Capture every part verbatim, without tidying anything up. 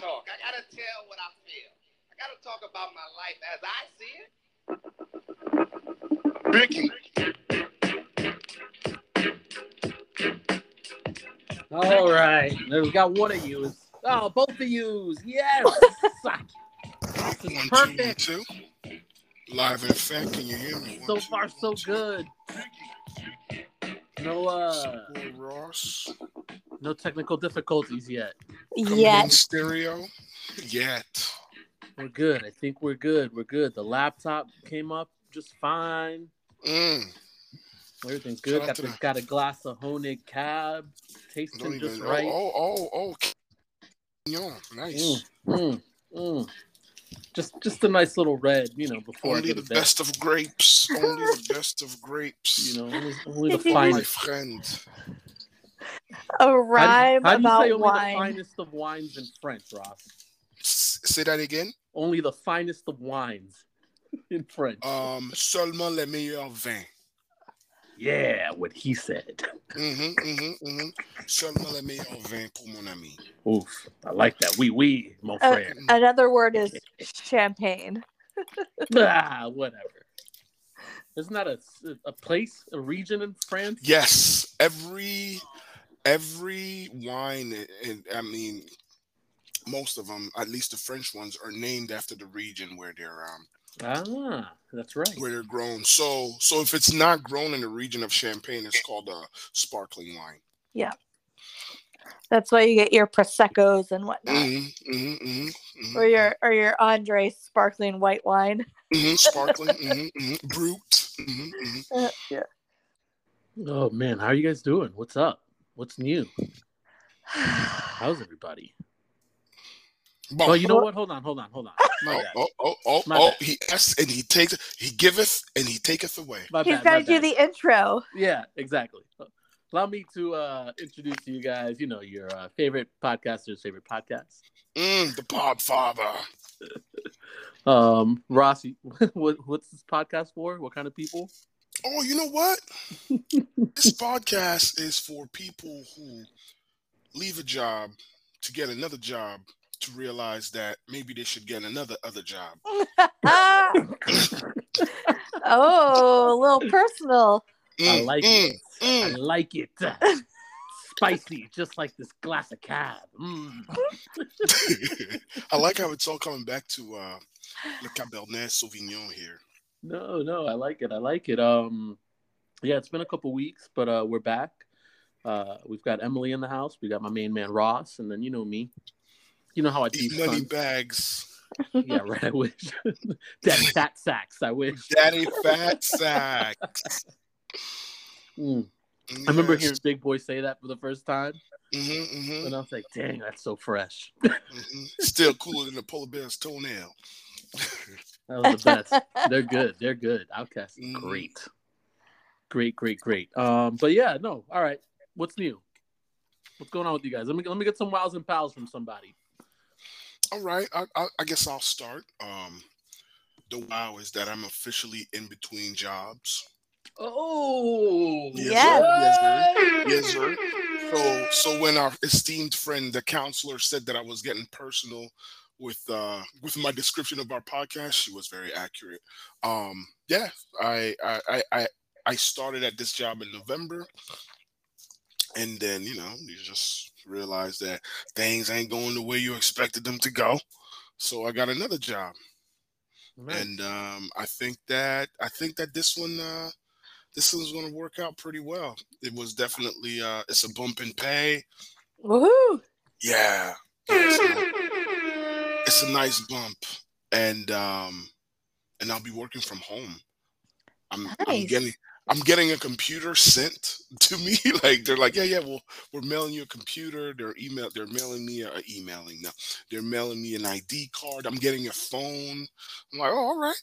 talk. I gotta tell what I feel. I gotta talk about my life as I see it. Ricky. All right. We've got one of you. Oh, both of yous. Yes. Perfect. Two, two. Live in fact, can you hear me? One, so two, far, one, so two. Good. No, uh, Ross. No technical difficulties yet. Yet. Stereo. Yet. We're good. I think we're good. We're good. The laptop came up just fine. Mm. Everything's good. Got, the, got a glass of Honig Cab. Tasting even, just right. Oh, oh, oh. oh. Nice. Mm, mm, mm. Just just a nice little red, you know, before only I the bed. Best of grapes. Only the best of grapes. You know, only, only the finest. My friend. A rhyme how do, how do you about say only wine. The finest of wines in French, Ross? S- say that again? Only the finest of wines in French. Um, seulement les meilleurs vins. Yeah, what he said. Mm-hmm, mm-hmm, mm-hmm. Seulement les meilleurs vins pour mon ami. Oof, I like that. Oui, oui, mon uh, frère. Another word is champagne. Ah, whatever. Isn't that a, a place, a region in France? Yes, every... Every wine, and I mean, most of them, at least the French ones, are named after the region where they're um. Ah, that's right. Where they're grown. So, so if it's not grown in the region of Champagne, it's called a sparkling wine. Yeah, that's why you get your Proseccos and whatnot, mm-hmm, mm-hmm, mm-hmm, or your or your Andre sparkling white wine. Mm-hmm, sparkling, mm-hmm, mm-hmm, brut. Mm-hmm, mm-hmm. Uh, yeah. Oh man, how are you guys doing? What's up? What's new? How's everybody? Well, oh, you know what? Hold on, hold on, hold on. My oh, oh, oh, My oh, bad. He asks and he takes, he giveth and he taketh away. My He's got to do the intro. Yeah, exactly. Allow me to uh, introduce you guys, you know, your uh, favorite podcaster's favorite podcast. Mm, the Podfather. um, Ross, what, what's this podcast for? What kind of people? Oh, you know what? This podcast is for people who leave a job to get another job to realize that maybe they should get another other job. Oh, a little personal. Mm, I like mm, it. Mm. I like it. Spicy, just like this glass of cab. Mm. I like how it's all coming back to uh, the Cabernet Sauvignon here. No, no, I like it. I like it. Um, yeah, it's been a couple weeks, but uh, we're back. Uh, we've got Emily in the house. We got my main man Ross, and then you know me. You know how I do money bags. Yeah, right. I wish. Daddy fat sacks. I wish. Daddy fat sacks. Mm. Yes. I remember hearing Big Boy say that for the first time, mm-hmm, mm-hmm. And I was like, "Dang, that's so fresh." Mm-hmm. Still cooler than a polar bear's toenail. That was the best. They're good. They're good. Outcast. Mm. Great. Great, great, great. Um, but yeah, no. All right. What's new? What's going on with you guys? Let me let me get some wows and pals from somebody. All right. I, I, I guess I'll start. Um, the wow is that I'm officially in between jobs. Oh. Yes, yeah. Sir. Yes, sir. Yes, sir. So, so when our esteemed friend, the counselor, said that I was getting personal with uh with my description of our podcast, she was very accurate. Um yeah, I I I I started at this job in November, and then you know you just realize that things ain't going the way you expected them to go. So I got another job, right. And um I think that I think that this one uh this one's going to work out pretty well. It was definitely uh it's a bump in pay. Woohoo! Yeah. Yeah, so, it's a nice bump, and um, and I'll be working from home. I'm, nice. I'm getting I'm getting a computer sent to me. Like they're like, yeah, yeah, well, we're mailing you a computer. They're email. They're mailing me a, a emailing. No, they're mailing me an I D card. I'm getting a phone. I'm like, oh, all right,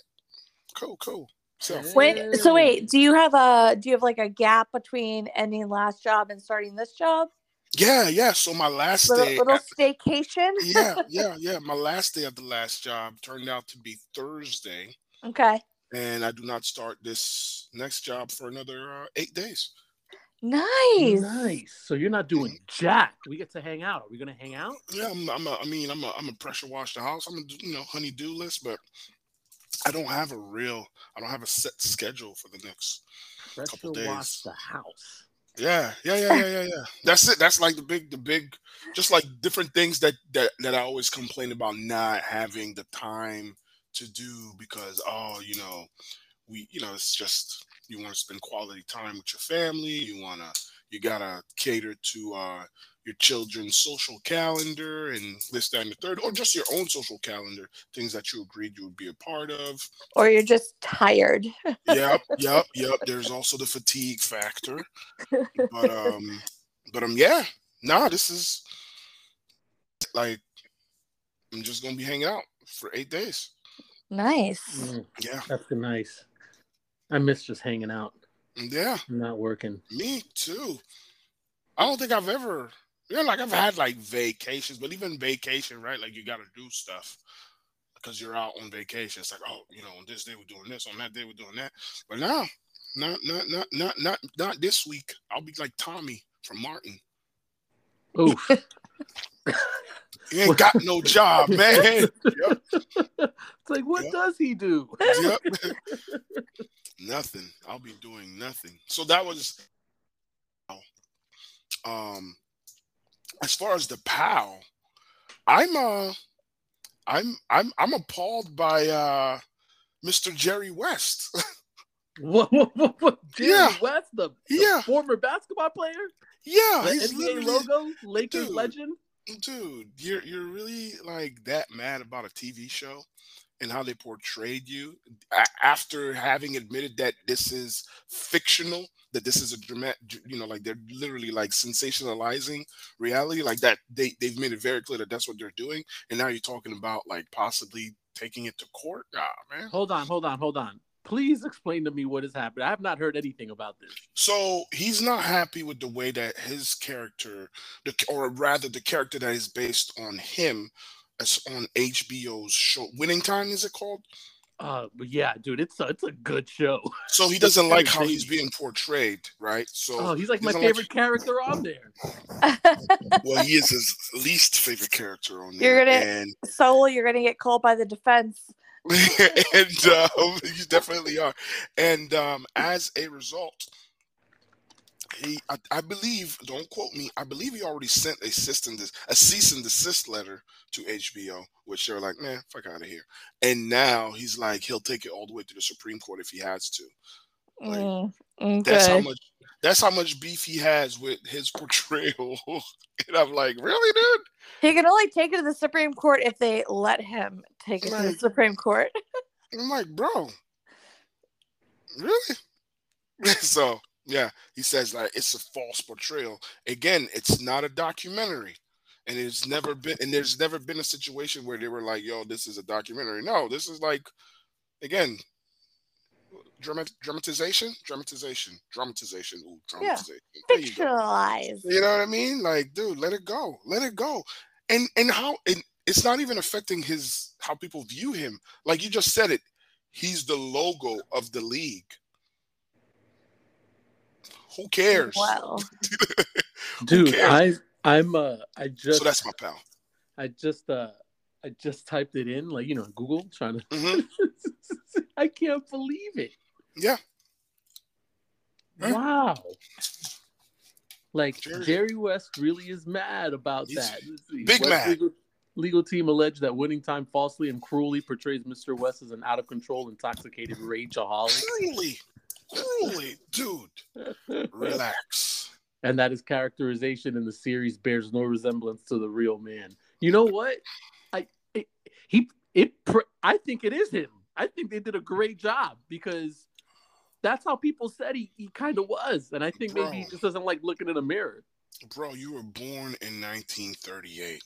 cool, cool. So wait, so wait, do you have a do you have like a gap between ending last job and starting this job? Yeah, yeah. So my last little, day, little staycation. yeah, yeah, yeah. My last day of the last job turned out to be Thursday. Okay. And I do not start this next job for another uh, eight days. Nice. Nice. So you're not doing jack. We get to hang out. Are we gonna hang out? Yeah, I'm. I'm a, I mean, I'm. A, I'm a pressure wash the house. I'm a, you know, honey-do list, but I don't have a real. I don't have a set schedule for the next pressure couple days. Pressure wash the house. Yeah, yeah, yeah, yeah, yeah, yeah. That's it. That's like the big, the big, just like different things that that that I always complain about not having the time to do because oh, you know, we, you know, it's just. You want to spend quality time with your family. You wanna, you gotta cater to uh, your children's social calendar and this, that, and the third, or just your own social calendar, things that you agreed you would be a part of. Or you're just tired. Yep, yep, yep. There's also the fatigue factor. But um, but um, yeah. Nah, this is like I'm just gonna be hanging out for eight days. Nice. Mm, yeah, that's nice. I miss just hanging out. Yeah. Not working. Me too. I don't think I've ever, you know, like I've had like vacations, but even vacation, right? Like you got to do stuff because you're out on vacation. It's like, oh, you know, on this day we're doing this, on that day we're doing that. But no, not, not, not, not, not, not this week. I'll be like Tommy from Martin. Oof. He ain't got no job, man. Yep. It's like, what yep. does he do? Yep. Nothing. I'll be doing nothing. So that was, um, as far as the P O W, I'm uh, I'm I'm I'm appalled by uh, Mister Jerry West. What? What? What? Jerry yeah. West, the, the yeah. former basketball player. Yeah, the he's N B A literally logo, Lakers dude. legend. Dude, you're you're really like that mad about a T V show and how they portrayed you after having admitted that this is fictional, that this is a dramatic, you know, like they're literally like sensationalizing reality, like that they they've made it very clear that that's what they're doing, and now you're talking about like possibly taking it to court. Ah, man. Hold on, hold on, hold on. Please explain to me what has happened. I have not heard anything about this. So he's not happy with the way that his character, or rather the character that is based on him, is on H B O's show. Winning Time, is it called? Uh, yeah, dude, it's a, it's a good show. So he doesn't like how he's being portrayed, right? So oh, he's like my favorite like... character on there. Well, he is his least favorite character on there. You're gonna and... Solo, you're gonna get called by the defense. And um, you definitely are. And um, as a result, he, I, I believe, don't quote me, I believe he already sent a, system, a cease and desist letter to H B O, which they're like, man, fuck out of here. And now he's like, he'll take it all the way to the Supreme Court if he has to. Like, mm, okay. That's how much. That's how much beef he has with his portrayal. And I'm like, really, dude? He can only take it to the Supreme Court if they let him take it like, to the Supreme Court. I'm like, bro, really? So, yeah, he says, like, it's a false portrayal. Again, it's not a documentary. And it's never been, and there's never been a situation where they were like, yo, this is a documentary. No, this is like, again, Dramatization, dramatization, dramatization, ooh, dramatization. Yeah. Fictionalized. You, you know what I mean? Like, dude, let it go, let it go. And and how and it's not even affecting his how people view him. Like you just said it, he's the logo of the league. Who cares? Wow. Dude, Who cares? I I'm uh I just so that's my pal. I just uh. I just typed it in, like, you know, Google, trying to... Mm-hmm. I can't believe it. Yeah. Wow. Like, Jerry, Jerry West really is mad about He's that. Big West mad. Legal, legal team alleged that Winning Time falsely and cruelly portrays Mister West as an out-of-control, intoxicated rageaholic. Cruelly. Cruelly, dude. Relax. And that his characterization in the series bears no resemblance to the real man. You know what? He, it, I think it is him. I think they did a great job because that's how people said he, he kind of was. And I think bro, maybe he just doesn't like looking in a mirror. Bro, you were born in nineteen thirty-eight.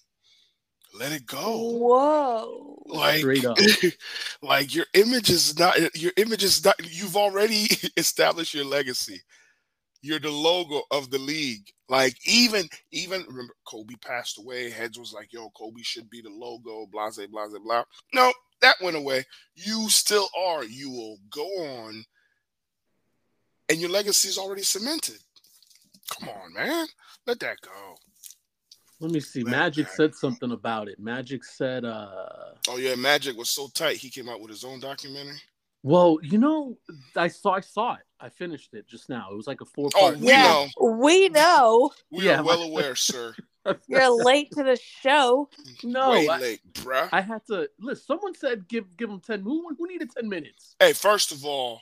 Let it go. Whoa. Like, straight up. Like your image is not, your image is not, you've already established your legacy. You're the logo of the league. Like, even, even, remember, Kobe passed away. Heads was like, yo, Kobe should be the logo, blah, blah, blah, blah. No, that went away. You still are. You will go on. And your legacy is already cemented. Come on, man. Let that go. Let me see. Let Magic said go. something about it. Magic said... Uh... Oh, yeah. Magic was so tight, he came out with his own documentary. Well, you know, I saw I saw it. I finished it just now. It was like a four. Oh, we yeah. know. We know. We yeah, are well my... aware, sir. You're late to the show. No, Way I, late, bruh. I had to listen. Someone said give give them ten. Who who needed ten minutes? Hey, first of all,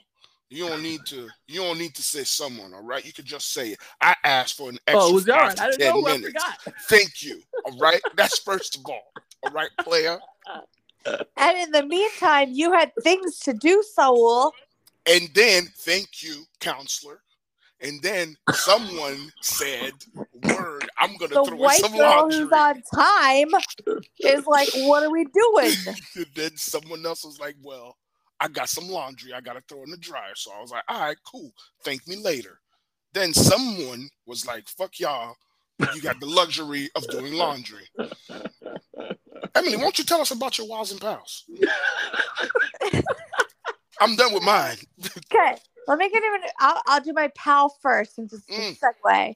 you don't need to. You don't need to say someone. All right, you could just say it. I asked for an extra. Oh, it was all right. I didn't know. Minutes. I forgot. Thank you. All right, that's first of all. All right, player. And in the meantime, you had things to do, Saul. And then, thank you, counselor. And then someone said, word, I'm going to throw in some laundry. The white girl who's on time is like, what are we doing? And then someone else was like, well, I got some laundry I got to throw in the dryer. So I was like, all right, cool. Thank me later. Then someone was like, fuck y'all. You got the luxury of doing laundry. Emily, won't you tell us about your wows and pals? I'm done with mine. Okay. Let me get even. I'll, I'll do my pal first since it's mm. the segue.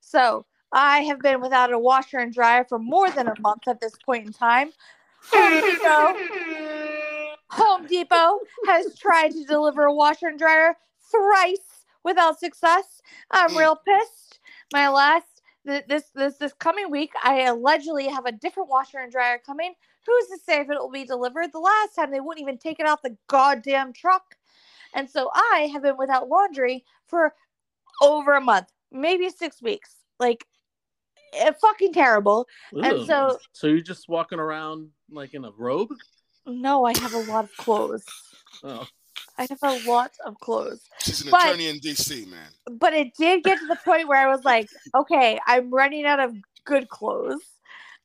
So I have been without a washer and dryer for more than a month at this point in time. Home Depot, Home Depot has tried to deliver a washer and dryer thrice without success. I'm mm. real pissed. My last this this this coming week, I allegedly have a different washer and dryer coming. Who's to say if it will be delivered? The last time they wouldn't even take it out the goddamn truck. And so I have been without laundry for over a month, maybe six weeks. Like, it's fucking terrible. Ooh. And so, so you're just walking around like in a robe? No, I have a lot of clothes. Oh, I have a lot of clothes. She's an but, attorney in D C, man. But it did get to the point where I was like, okay, I'm running out of good clothes,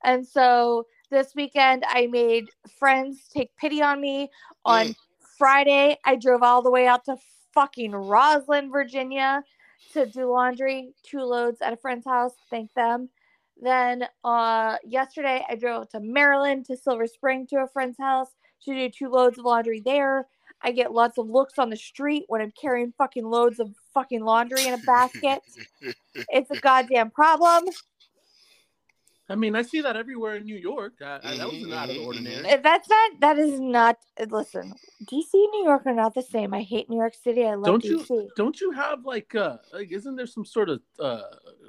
and so this weekend I made friends take pity on me on. Mm. Friday, I drove all the way out to fucking Roslyn, Virginia to do laundry, two loads at a friend's house. Thank them. Then uh, yesterday, I drove to Maryland to Silver Spring to a friend's house to do two loads of laundry there. I get lots of looks on the street when I'm carrying fucking loads of fucking laundry in a basket. It's a goddamn problem. I mean, I see that everywhere in New York. I, I, that was not an ordinary. That's not. That is not. Listen, D C and New York are not the same. I hate New York City. I love don't D C. You, don't you have like a? Like, isn't there some sort of uh,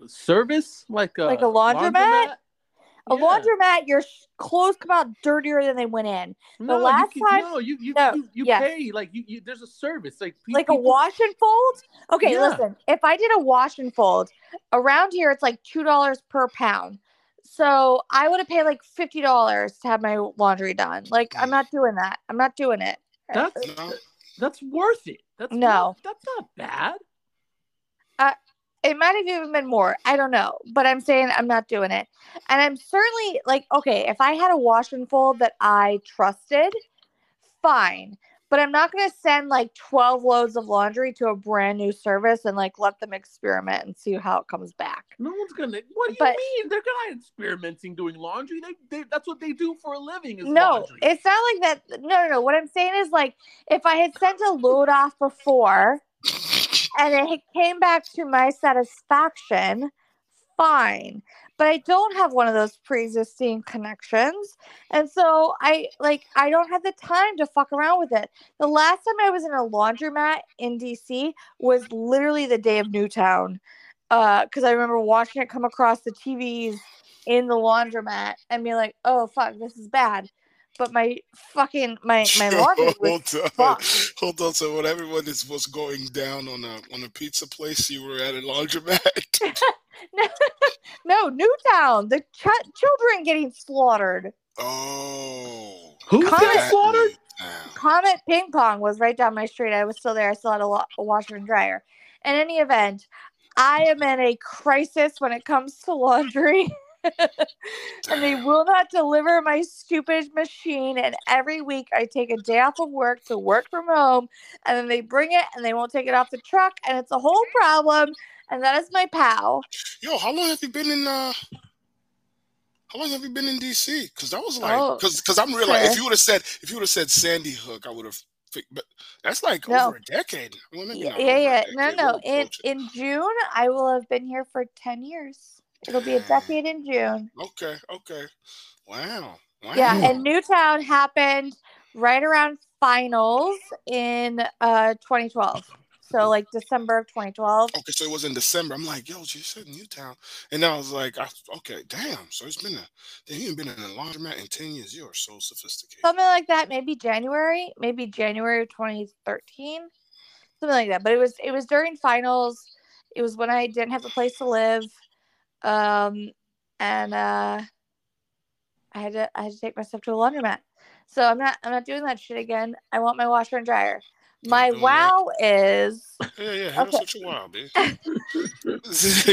service like a like a laundromat? laundromat? A yeah. laundromat, your clothes come out dirtier than they went in. The no, last you can, time, no, you you no, you, you yes. pay like you, you. There's a service like people, like a wash and fold. Okay, yeah. Listen. If I did a wash and fold around here, it's like two dollars per pound. So I would have paid like fifty dollars to have my laundry done. Like, I'm not doing that. I'm not doing it. That's that's worth it. That's no. Worth, that's not bad. Uh, it might have even been more. I don't know. But I'm saying I'm not doing it. And I'm certainly like, okay, if I had a wash and fold that I trusted, fine. But I'm not going to send like twelve loads of laundry to a brand new service and like let them experiment and see how it comes back. No one's going to. What do you but, mean? They're not experimenting doing laundry. They, they that's what they do for a living is no, laundry. No, it's not like that. No, no, no. What I'm saying is like if I had sent a load off before and it came back to my satisfaction, fine. But I don't have one of those pre-existing connections. And so I like I don't have the time to fuck around with it. The last time I was in a laundromat in D C was literally the day of Newtown. Uh, because I remember watching it come across the T Vs in the laundromat and be like, oh fuck, this is bad. But my fucking my my laundry was hold on, fucked. Hold on, so when everyone is was going down on a on a pizza place, you were at a laundromat. No, no, Newtown. The ch- children getting slaughtered. Oh, who got slaughtered? Comet Ping Pong was right down my street. I was still there. I still had a, lo- a washer and dryer. In any event, I am in a crisis when it comes to laundry, and they will not deliver my stupid machine. And every week, I take a day off of work to work from home, and then they bring it, and they won't take it off the truck, and it's a whole problem. And that is my pal. Yo, how long have you been in? Uh, how long have you been in D C? Because that was like, because oh, I'm real. Like, if you would have said, if you would have said Sandy Hook, I would have but that's like no. over a decade. Well, maybe not yeah, yeah, no, no. In in June, I will have been here for ten years. It'll be a decade in June. Okay, okay, wow. wow. Yeah, and Newtown happened right around finals in uh twenty twelve. So like December of twenty twelve. Okay, so it was in December. I'm like, yo, she said Newtown, and I was like, I, okay, damn. So it's been a, then you've been in a laundromat in ten years. You are so sophisticated. Something like that. Maybe January, maybe January of twenty thirteen, something like that. But it was, it was during finals. It was when I didn't have a place to live, um, and uh, I had to, I had to take myself to a laundromat. So I'm not, I'm not doing that shit again. I want my washer and dryer. My wow that. is yeah yeah have okay. such a wow, dude.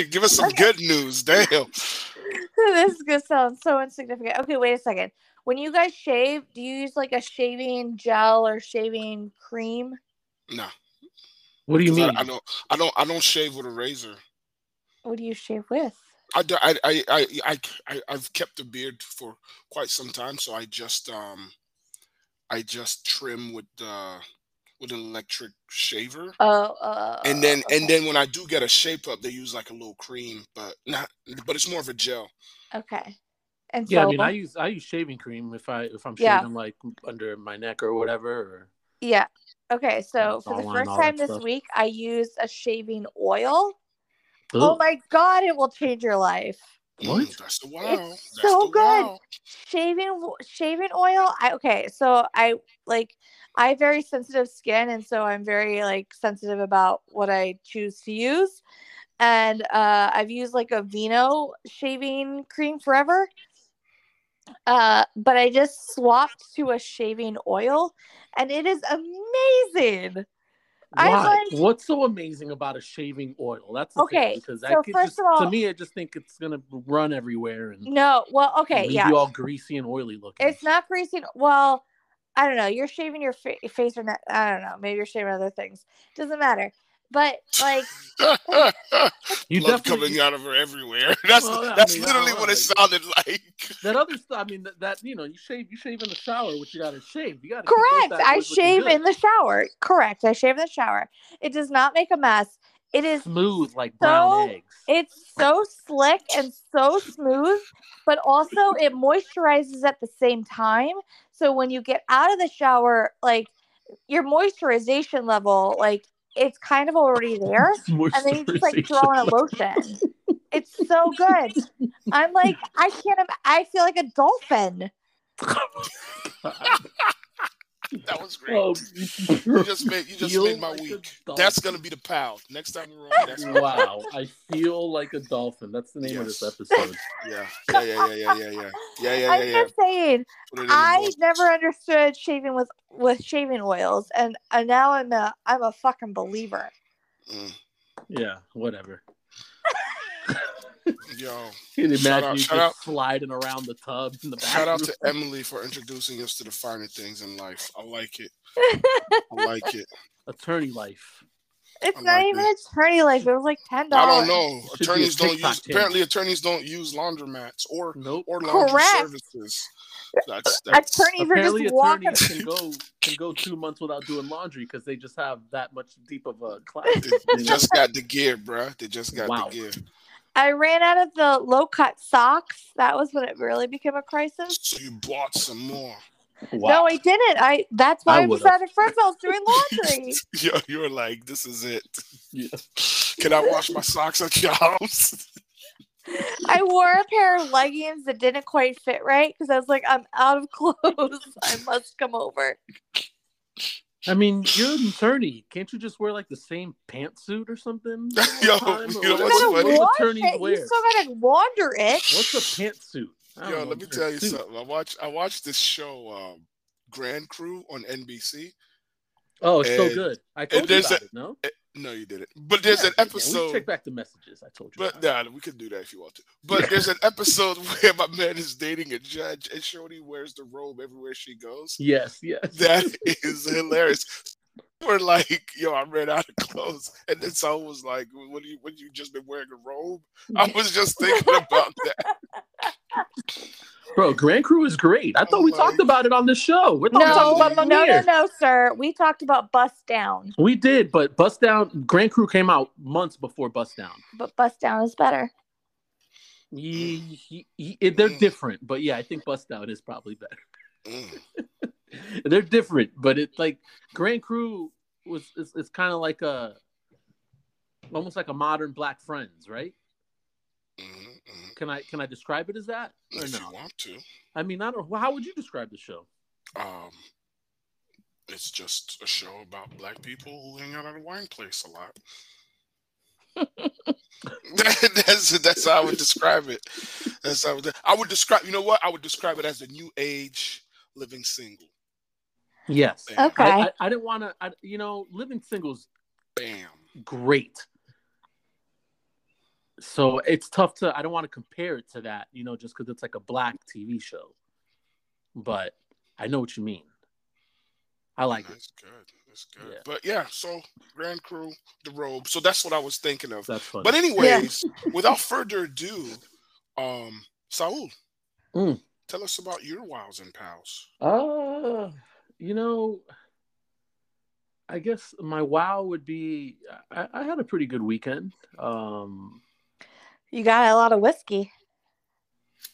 Give us some okay. good news, damn. This is gonna sound so insignificant. Okay, wait a second. When you guys shave, do you use like a shaving gel or shaving cream? No. What do you mean? I, I don't. I don't. I don't shave with a razor. What do you shave with? I I I I I I've kept the beard for quite some time, so I just um, I just trim with the. Uh, with an electric shaver. Oh, uh, and then okay. and then when I do get a shape up, they use like a little cream, but not but it's more of a gel. Okay. And yeah, so, I mean, I use I use shaving cream if I if I'm yeah. shaving like under my neck or whatever. Or, yeah. Okay, so for the first time this stuff. week, I used a shaving oil. Ooh. Oh my god, it will change your life. What? That's the wow. It's That's so the good. Wow. Shaving shaving oil. I okay, so I like I have very sensitive skin, and so I'm very like sensitive about what I choose to use. And uh, I've used like a Aveeno shaving cream forever, uh, but I just swapped to a shaving oil, and it is amazing. Why? Learned... What's so amazing about a shaving oil? That's the okay. thing, because so first just, of all, to me, I just think it's gonna run everywhere and no, well, okay, leave yeah, you all greasy and oily looking. It's not greasy. Well, I don't know. You're shaving your fa- face or not? I don't know. Maybe you're shaving other things. Doesn't matter. But like, you love coming out of her everywhere. That's well, yeah, that's I mean, literally what like, it sounded like. That other stuff. I mean, that, that you know, you shave, you shave in the shower, which you gotta shave. You gotta correct. I shave in the shower. Correct. I shave in the shower. It does not make a mess. It is smooth, like brown so, eggs. It's so slick and so smooth, but also it moisturizes at the same time. So when you get out of the shower, like your moisturization level, like. It's kind of already there, and then you just like throw in a lotion. It's so good. I'm like, I can't. Im- I feel like a dolphin. That was great. Oh, you just made you just made my like week. That's gonna be the pal next time we're on. That's wow, I feel like a dolphin. That's the name yes. of this episode. Yeah, yeah, yeah, yeah, yeah, yeah, yeah, yeah, yeah. I'm yeah. just saying, I never understood shaving with with shaving oils, and and now I'm a I'm a fucking believer. Mm. Yeah, whatever. Yo, can you imagine out, you just out. sliding around the tub in the bathroom? Shout out to Emily for introducing us to the finer things in life. I like it. I like it. Attorney life. It's I not like even it. attorney life. It was like ten dollars. I don't know. Attorneys don't use. Tip. Apparently, attorneys don't use laundromats or nope. or laundry Correct. services. That's, that's... Attorneys apparently are just walking. Attorneys can go can go two months without doing laundry because they just have that much deep of a class. They, they just got the gear, bruh. They just got wow. the gear. I ran out of the low-cut socks. That was when it really became a crisis. So you bought some more. Wow. No, I didn't. I. That's why I, I was at a friend's house doing laundry. Yo, you were like, this is it. Yeah. Can I wash my socks at your house? I wore a pair of leggings that didn't quite fit right because I was like, I'm out of clothes. I must come over. I mean, you're an attorney. Can't you just wear like the same pantsuit or something? Yo, or you know what's funny? You still gotta launder it. What's a pantsuit? Yo, let me tell you something. I watch I watched this show, um, Grand Crew on N B C. Oh, it's and, so good. I told you about a, it. No, it, no, you didn't. But there's yeah, an episode. We check back the messages. I told you. But nah, we can do that if you want to. But there's an episode where my man is dating a judge, and Shorty wears the robe everywhere she goes. Yes, yes. That is hilarious. We're like, yo, I ran out of clothes, and then someone was like, "What do you? What you just been wearing a robe?" I was just thinking about that. Bro, Grand Crew is great. I thought we talked about it on the show. We're not talking about it on no, here. No, no, sir. We talked about Bust Down. We did, but Bust Down, Grand Crew came out months before Bust Down. But Bust Down is better. He, he, he, they're different, but yeah, I think Bust Down is probably better. They're different, but it's like Grand Crew was. It's, it's kind of like a, almost like a modern Black Friends, right? Mm-hmm, mm-hmm. Can I can I describe it as that or if no? You want to? I mean, I don't. How would you describe the show? Um, it's just a show about Black people who hang out at a wine place a lot. that, that's that's how I would describe it. That's how I would, I would describe. You know what? I would describe it as the new age living single. Yes. Bam. Okay. I, I, I didn't want to. You know, living singles. Bam. Great. So it's tough to, I don't want to compare it to that, you know, just because it's like a Black T V show. But I know what you mean. I like that's it. That's good. That's good. Yeah. But yeah, so Grand Crew, The Robe. So that's what I was thinking of. That's funny. But anyways, yeah. Without further ado, um, Saul, mm. tell us about your Wiles and Pals. Uh, you know, I guess my wow would be, I, I had a pretty good weekend. Um You got a lot of whiskey.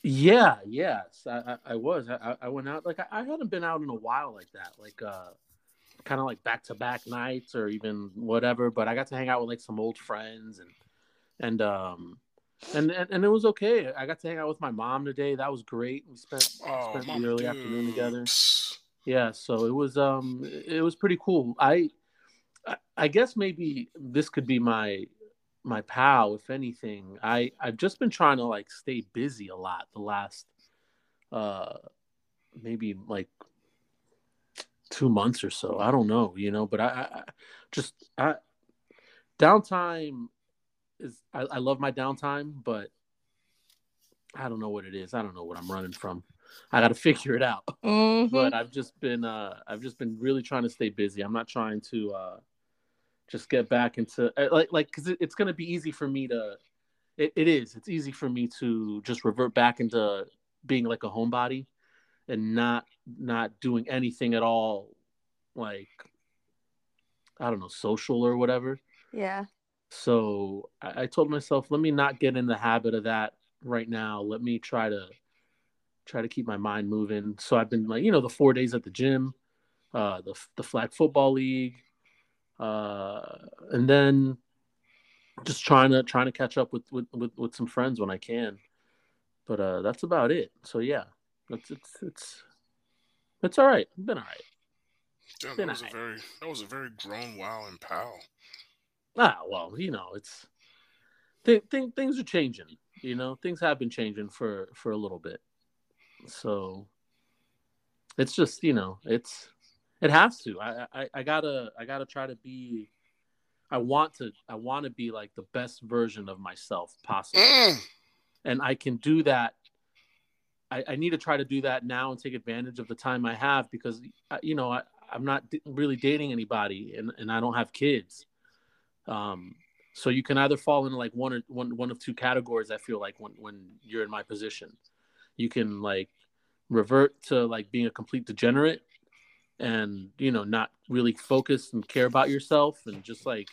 Yeah, yes, I, I, I was. I, I went out like I, I hadn't been out in a while like that, like uh, kind of like back to back nights or even whatever. But I got to hang out with like some old friends and and um and and, and it was okay. I got to hang out with my mom today. That was great. We spent, oh, we spent the early dude. afternoon together. Yeah, so it was um it was pretty cool. I I guess maybe this could be my. my pal, if anything. I, I've just been trying to like stay busy a lot the last uh maybe like two months or so. I don't know, you know, but I, I just I downtime is I, I love my downtime, but I don't know what it is. I don't know what I'm running from. I gotta figure it out. Mm-hmm. But I've just been uh I've just been really trying to stay busy. I'm not trying to uh just get back into like like because it, it's going to be easy for me to it, it is it's easy for me to just revert back into being like a homebody and not not doing anything at all, like I don't know, social or whatever. Yeah, so I, I told myself, let me not get in the habit of that right now. Let me try to try to keep my mind moving. So I've been like, you know, the four days at the gym, uh the the flag football league, Uh, and then just trying to trying to catch up with, with, with, with some friends when I can, but uh, that's about it. So yeah, that's it's it's it's all right. I've been all right. Yeah, that been was all right. a very that was a very grown wow and pal. Ah, well, you know, it's th- th- things are changing. You know, things have been changing for, for a little bit. So it's just, you know, it's. It has to. I, I, I gotta I gotta try to be. I want to I want to be like the best version of myself possible, mm. and I can do that. I, I need to try to do that now and take advantage of the time I have, because you know I I'm not d- really dating anybody, and, and I don't have kids. Um, so you can either fall into like one or one one of two categories. I feel like when when you're in my position, you can like revert to like being a complete degenerate. And, you know, not really focus and care about yourself and just like,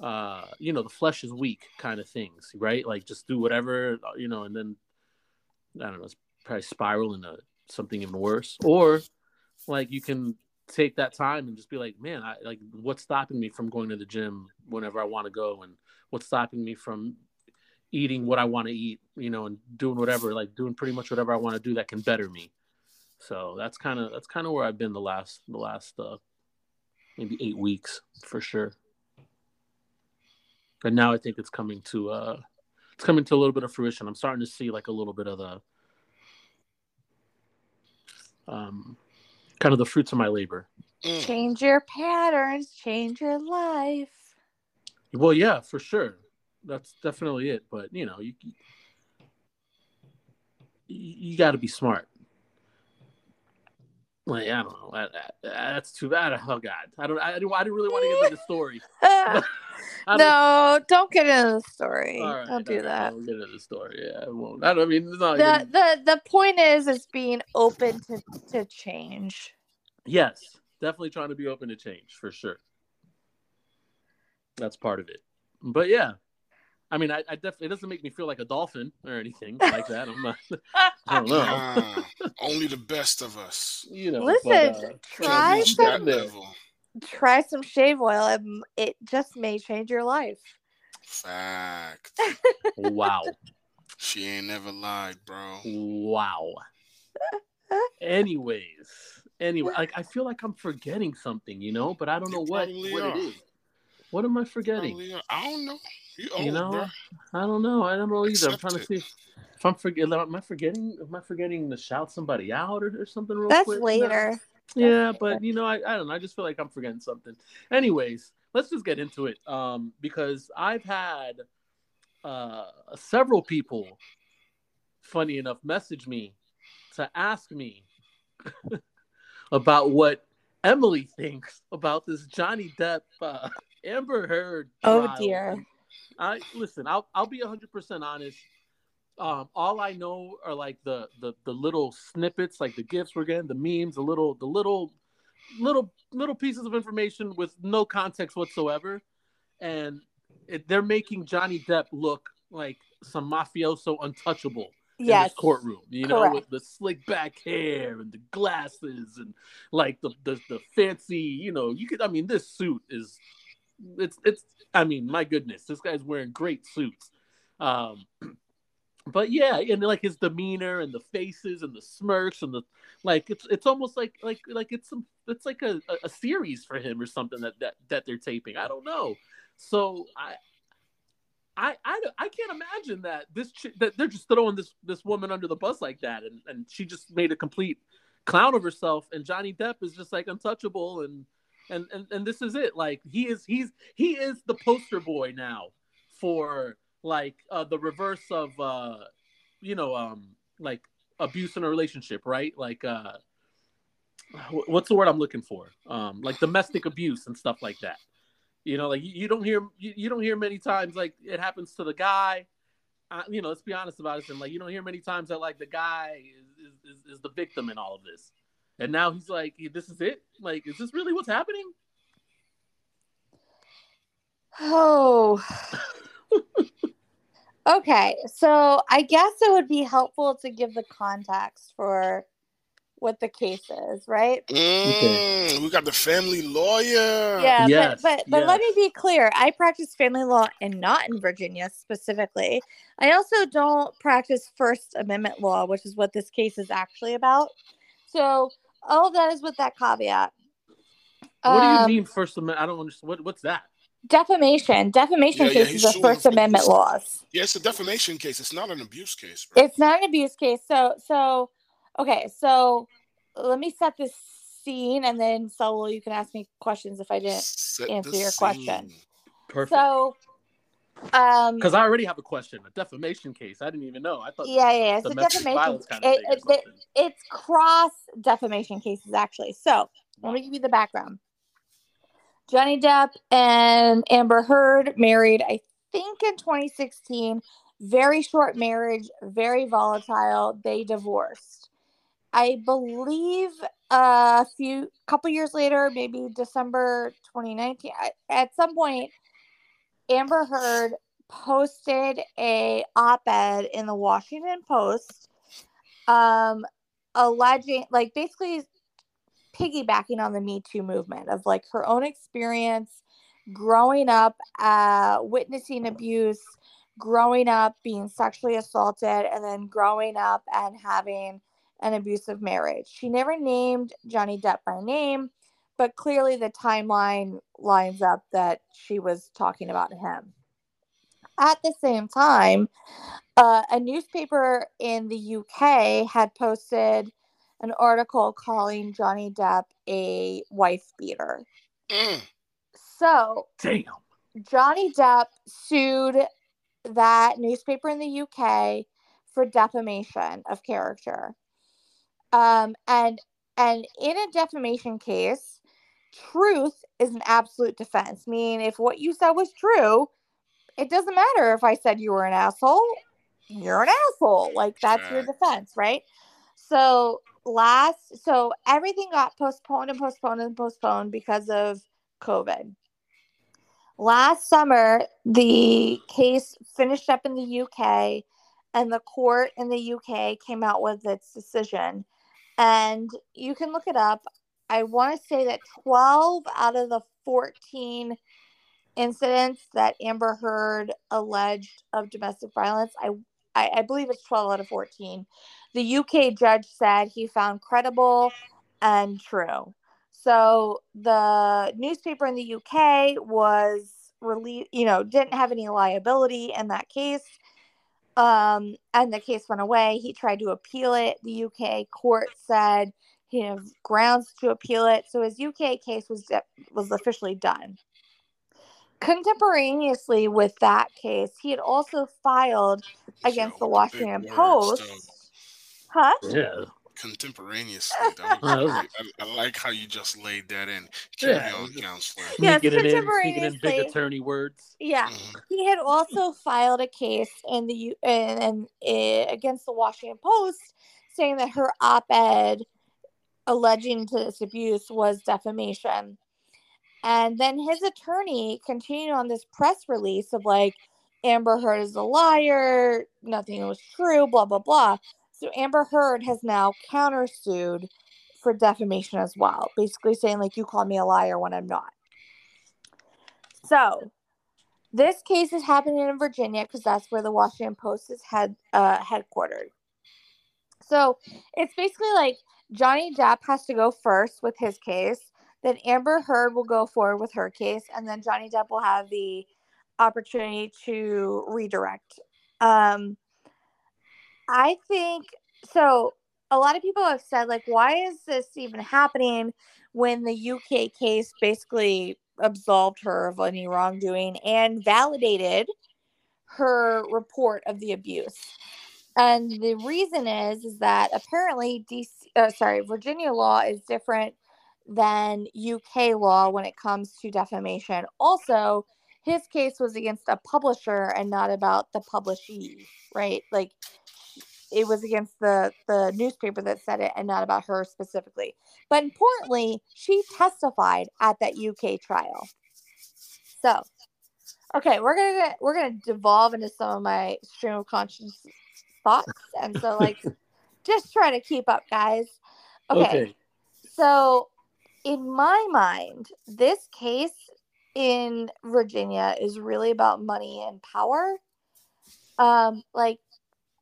uh, you know, the flesh is weak kind of things, right? Like just do whatever, you know, and then, I don't know, it's probably spiral into something even worse. Or like you can take that time and just be like, man, I, like what's stopping me from going to the gym whenever I want to go? And what's stopping me from eating what I want to eat, you know, and doing whatever, like doing pretty much whatever I want to do that can better me. So that's kind of that's kind of where I've been the last the last uh, maybe eight weeks for sure. And now I think it's coming to uh, it's coming to a little bit of fruition. I'm starting to see like a little bit of the um, kind of the fruits of my labor. Change your patterns, change your life. Well, yeah, for sure. That's definitely it. But you know, you you got to be smart. Like, I don't know. I, I, that's too bad. Oh God, I don't. I, I didn't really want to get into the story. I no, don't, don't get into the story. Right, don't do okay, that. Don't get into the story. Yeah, I won't. I don't I mean. It's not the, even... the the point is, is being open to, to change. Yes, definitely trying to be open to change for sure. That's part of it. But yeah, I mean, I, I definitely it doesn't make me feel like a dolphin or anything like that. I'm not. I don't know. Uh, only the best of us, you know. Listen, but, uh, try some, try some shave oil, and it just may change your life. Fact. Wow. She ain't never lied, bro. Wow. Anyways, anyway, like I feel like I'm forgetting something, you know, but I don't you know what, what it is. What am I forgetting? I don't know. You, old, you know, bro. I don't know. I don't know either. Accept I'm trying it. to see if I'm forgetting. Am I forgetting? Am I forgetting to shout somebody out or, or something? Real That's quick? later. No. Yeah, That's but later. you know, I, I don't know. I just feel like I'm forgetting something. Anyways, let's just get into it. Um, because I've had uh several people, funny enough, message me to ask me about what Emily thinks about this Johnny Depp. Uh, Amber Heard. Oh trial. dear. I listen. I'll I'll be a hundred percent honest. Um, all I know are like the, the the little snippets, like the gifs we're getting, the memes, the little the little little little pieces of information with no context whatsoever, and it, they're making Johnny Depp look like some mafioso, untouchable. Yes. In this courtroom, you know, Correct. with the slick back hair and the glasses and like the the, the fancy, you know, you could. I mean, this suit is. It's it's. I mean, my goodness, this guy's wearing great suits, um, but yeah, and like his demeanor and the faces and the smirks and the like. It's it's almost like like like it's some it's like a, a series for him or something that, that that they're taping. I don't know. So I I I, I can't imagine that this ch- that they're just throwing this this woman under the bus like that, and, and she just made a complete clown of herself. And Johnny Depp is just like untouchable and. And, and and this is it. Like he is, he's he is the poster boy now for like uh, the reverse of uh, you know um, like abuse in a relationship, right? Like uh, what's the word I'm looking for? Um, like domestic abuse and stuff like that. You know, like you, you don't hear you, you don't hear many times like it happens to the guy. Uh, you know, let's be honest about it. And like you don't hear many times that like the guy is is, is the victim in all of this. And now he's like, this is it? Like, is this really what's happening? Oh. Okay. So I guess it would be helpful to give the context for what the case is, right? Mm, okay. We got the family lawyer. Yeah, yes, but but, but yes. Let me be clear. I practice family law and not in Virginia specifically. I also don't practice First Amendment law, which is what this case is actually about. So... all of that is with that caveat. What um, do you mean, First Amendment? I don't understand. What, what's that? Defamation. Defamation yeah, cases yeah, are First Amendment laws. Yeah, it's a defamation case. It's not an abuse case. Bro. It's not an abuse case. So, so okay. So, let me set this scene, and then Saul, you can ask me questions if I didn't set answer your scene. question. Perfect. So, um, because I already have a question. A defamation case. I didn't even know. I thought. Yeah, yeah. It's a defamation. Kind of it, it, it, it's cross defamation cases actually. So let me give you the background. Johnny Depp and Amber Heard married, I think, in twenty sixteen. Very short marriage. Very volatile. They divorced. I believe a few couple years later, maybe December twenty nineteen. At some point. Amber Heard posted a op-ed in the Washington Post um, alleging, like basically piggybacking on the Me Too movement of like her own experience growing up, uh, witnessing abuse, growing up being sexually assaulted, and then growing up and having an abusive marriage. She never named Johnny Depp by name. But clearly the timeline lines up that she was talking about him. At the same time, uh, a newspaper in the U K had posted an article calling Johnny Depp a wife beater. Mm. So Damn. Johnny Depp sued that newspaper in the U K for defamation of character. Um, and, and in a defamation case, truth is an absolute defense. I mean, if what you said was true, it doesn't matter if I said you were an asshole. You're an asshole. Like, that's your defense, right? So last, so everything got postponed and postponed and postponed because of COVID. Last summer, the case finished up in the U K, and the court in the U K came out with its decision. And you can look it up. I want to say that twelve out of the fourteen incidents that Amber Heard alleged of domestic violence, I, I, I believe it's twelve out of fourteen, the U K judge said he found credible and true. So the newspaper in the U K was released, you know, didn't have any liability in that case. Um, and the case went away. He tried to appeal it. The U K court said he had grounds to appeal it. So his U K case was was officially done. Contemporaneously with that case, he had also filed against the Washington Post. Huh? Yeah. Contemporaneously. I, I, I like how you just laid that in. Carry yeah. on, counselor. Yes, contemporaneously. In big attorney words. Yeah. Mm-hmm. He had also filed a case in the in, in, against the Washington Post saying that her op-ed alleging to this abuse was defamation. And then his attorney continued on this press release of like, Amber Heard is a liar, nothing was true, blah, blah, blah. So Amber Heard has now countersued for defamation as well, basically saying, like, you called me a liar when I'm not. So this case is happening in Virginia because that's where the Washington Post is head, uh, headquartered. So it's basically like Johnny Depp has to go first with his case, then Amber Heard will go forward with her case, and then Johnny Depp will have the opportunity to redirect. Um I think, so a lot of people have said, like, why is this even happening when the U K case basically absolved her of any wrongdoing and validated her report of the abuse? And the reason is, is that apparently D C, uh, sorry, Virginia law is different than U K law when it comes to defamation. Also, his case was against a publisher and not about the publishee, right? Like, it was against the, the newspaper that said it and not about her specifically. But importantly, she testified at that U K trial. So, okay, we're gonna we're gonna devolve into some of my stream of conscious thoughts, and so like, just try to keep up, guys. Okay, okay. So in my mind, this case in Virginia is really about money and power. Um, like.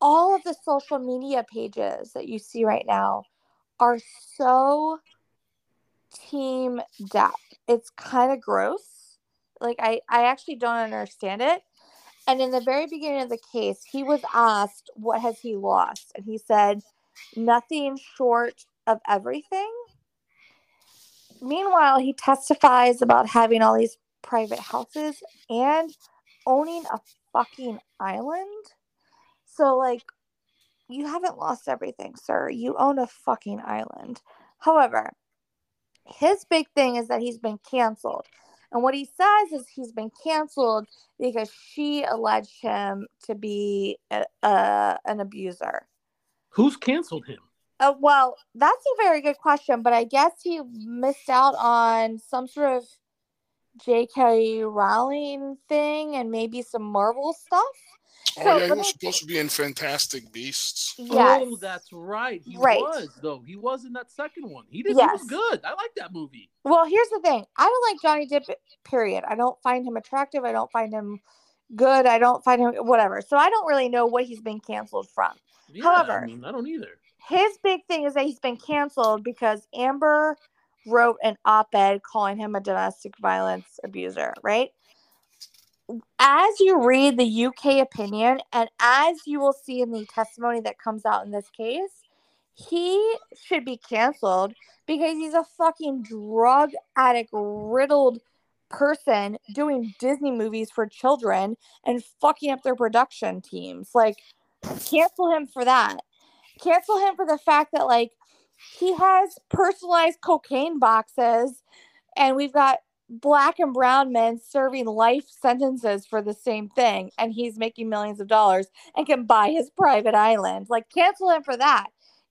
All of the social media pages that you see right now are so team Depp. It's kind of gross. Like, I, I actually don't understand it. And in the very beginning of the case, he was asked, what has he lost? And he said, nothing short of everything. Meanwhile, he testifies about having all these private houses and owning a fucking island. So, like, you haven't lost everything, sir. You own a fucking island. However, his big thing is that he's been canceled. And what he says is he's been canceled because she alleged him to be a, a, an abuser. Who's canceled him? Uh, well, that's a very good question, but I guess he missed out on some sort of J K Rowling thing and maybe some Marvel stuff. Oh, so, yeah, he was I, supposed to be in Fantastic Beasts. Yes. Oh, that's right. He right. was, though. He was in that second one. He did. Yes. He was good. I like that movie. Well, here's the thing. I don't like Johnny Depp, period. I don't find him attractive. I don't find him good. I don't find him whatever. So I don't really know what he's been canceled from. Yeah, However, I, mean, I don't either. His big thing is that he's been canceled because Amber wrote an op-ed calling him a domestic violence abuser, right? As you read the U K opinion, and as you will see in the testimony that comes out in this case, he should be canceled because he's a fucking drug addict, riddled person doing Disney movies for children and fucking up their production teams. Like, cancel him for that. Cancel him for the fact that, like, he has personalized cocaine boxes, and we've got black and brown men serving life sentences for the same thing, and he's making millions of dollars and can buy his private island. Like, cancel him for that.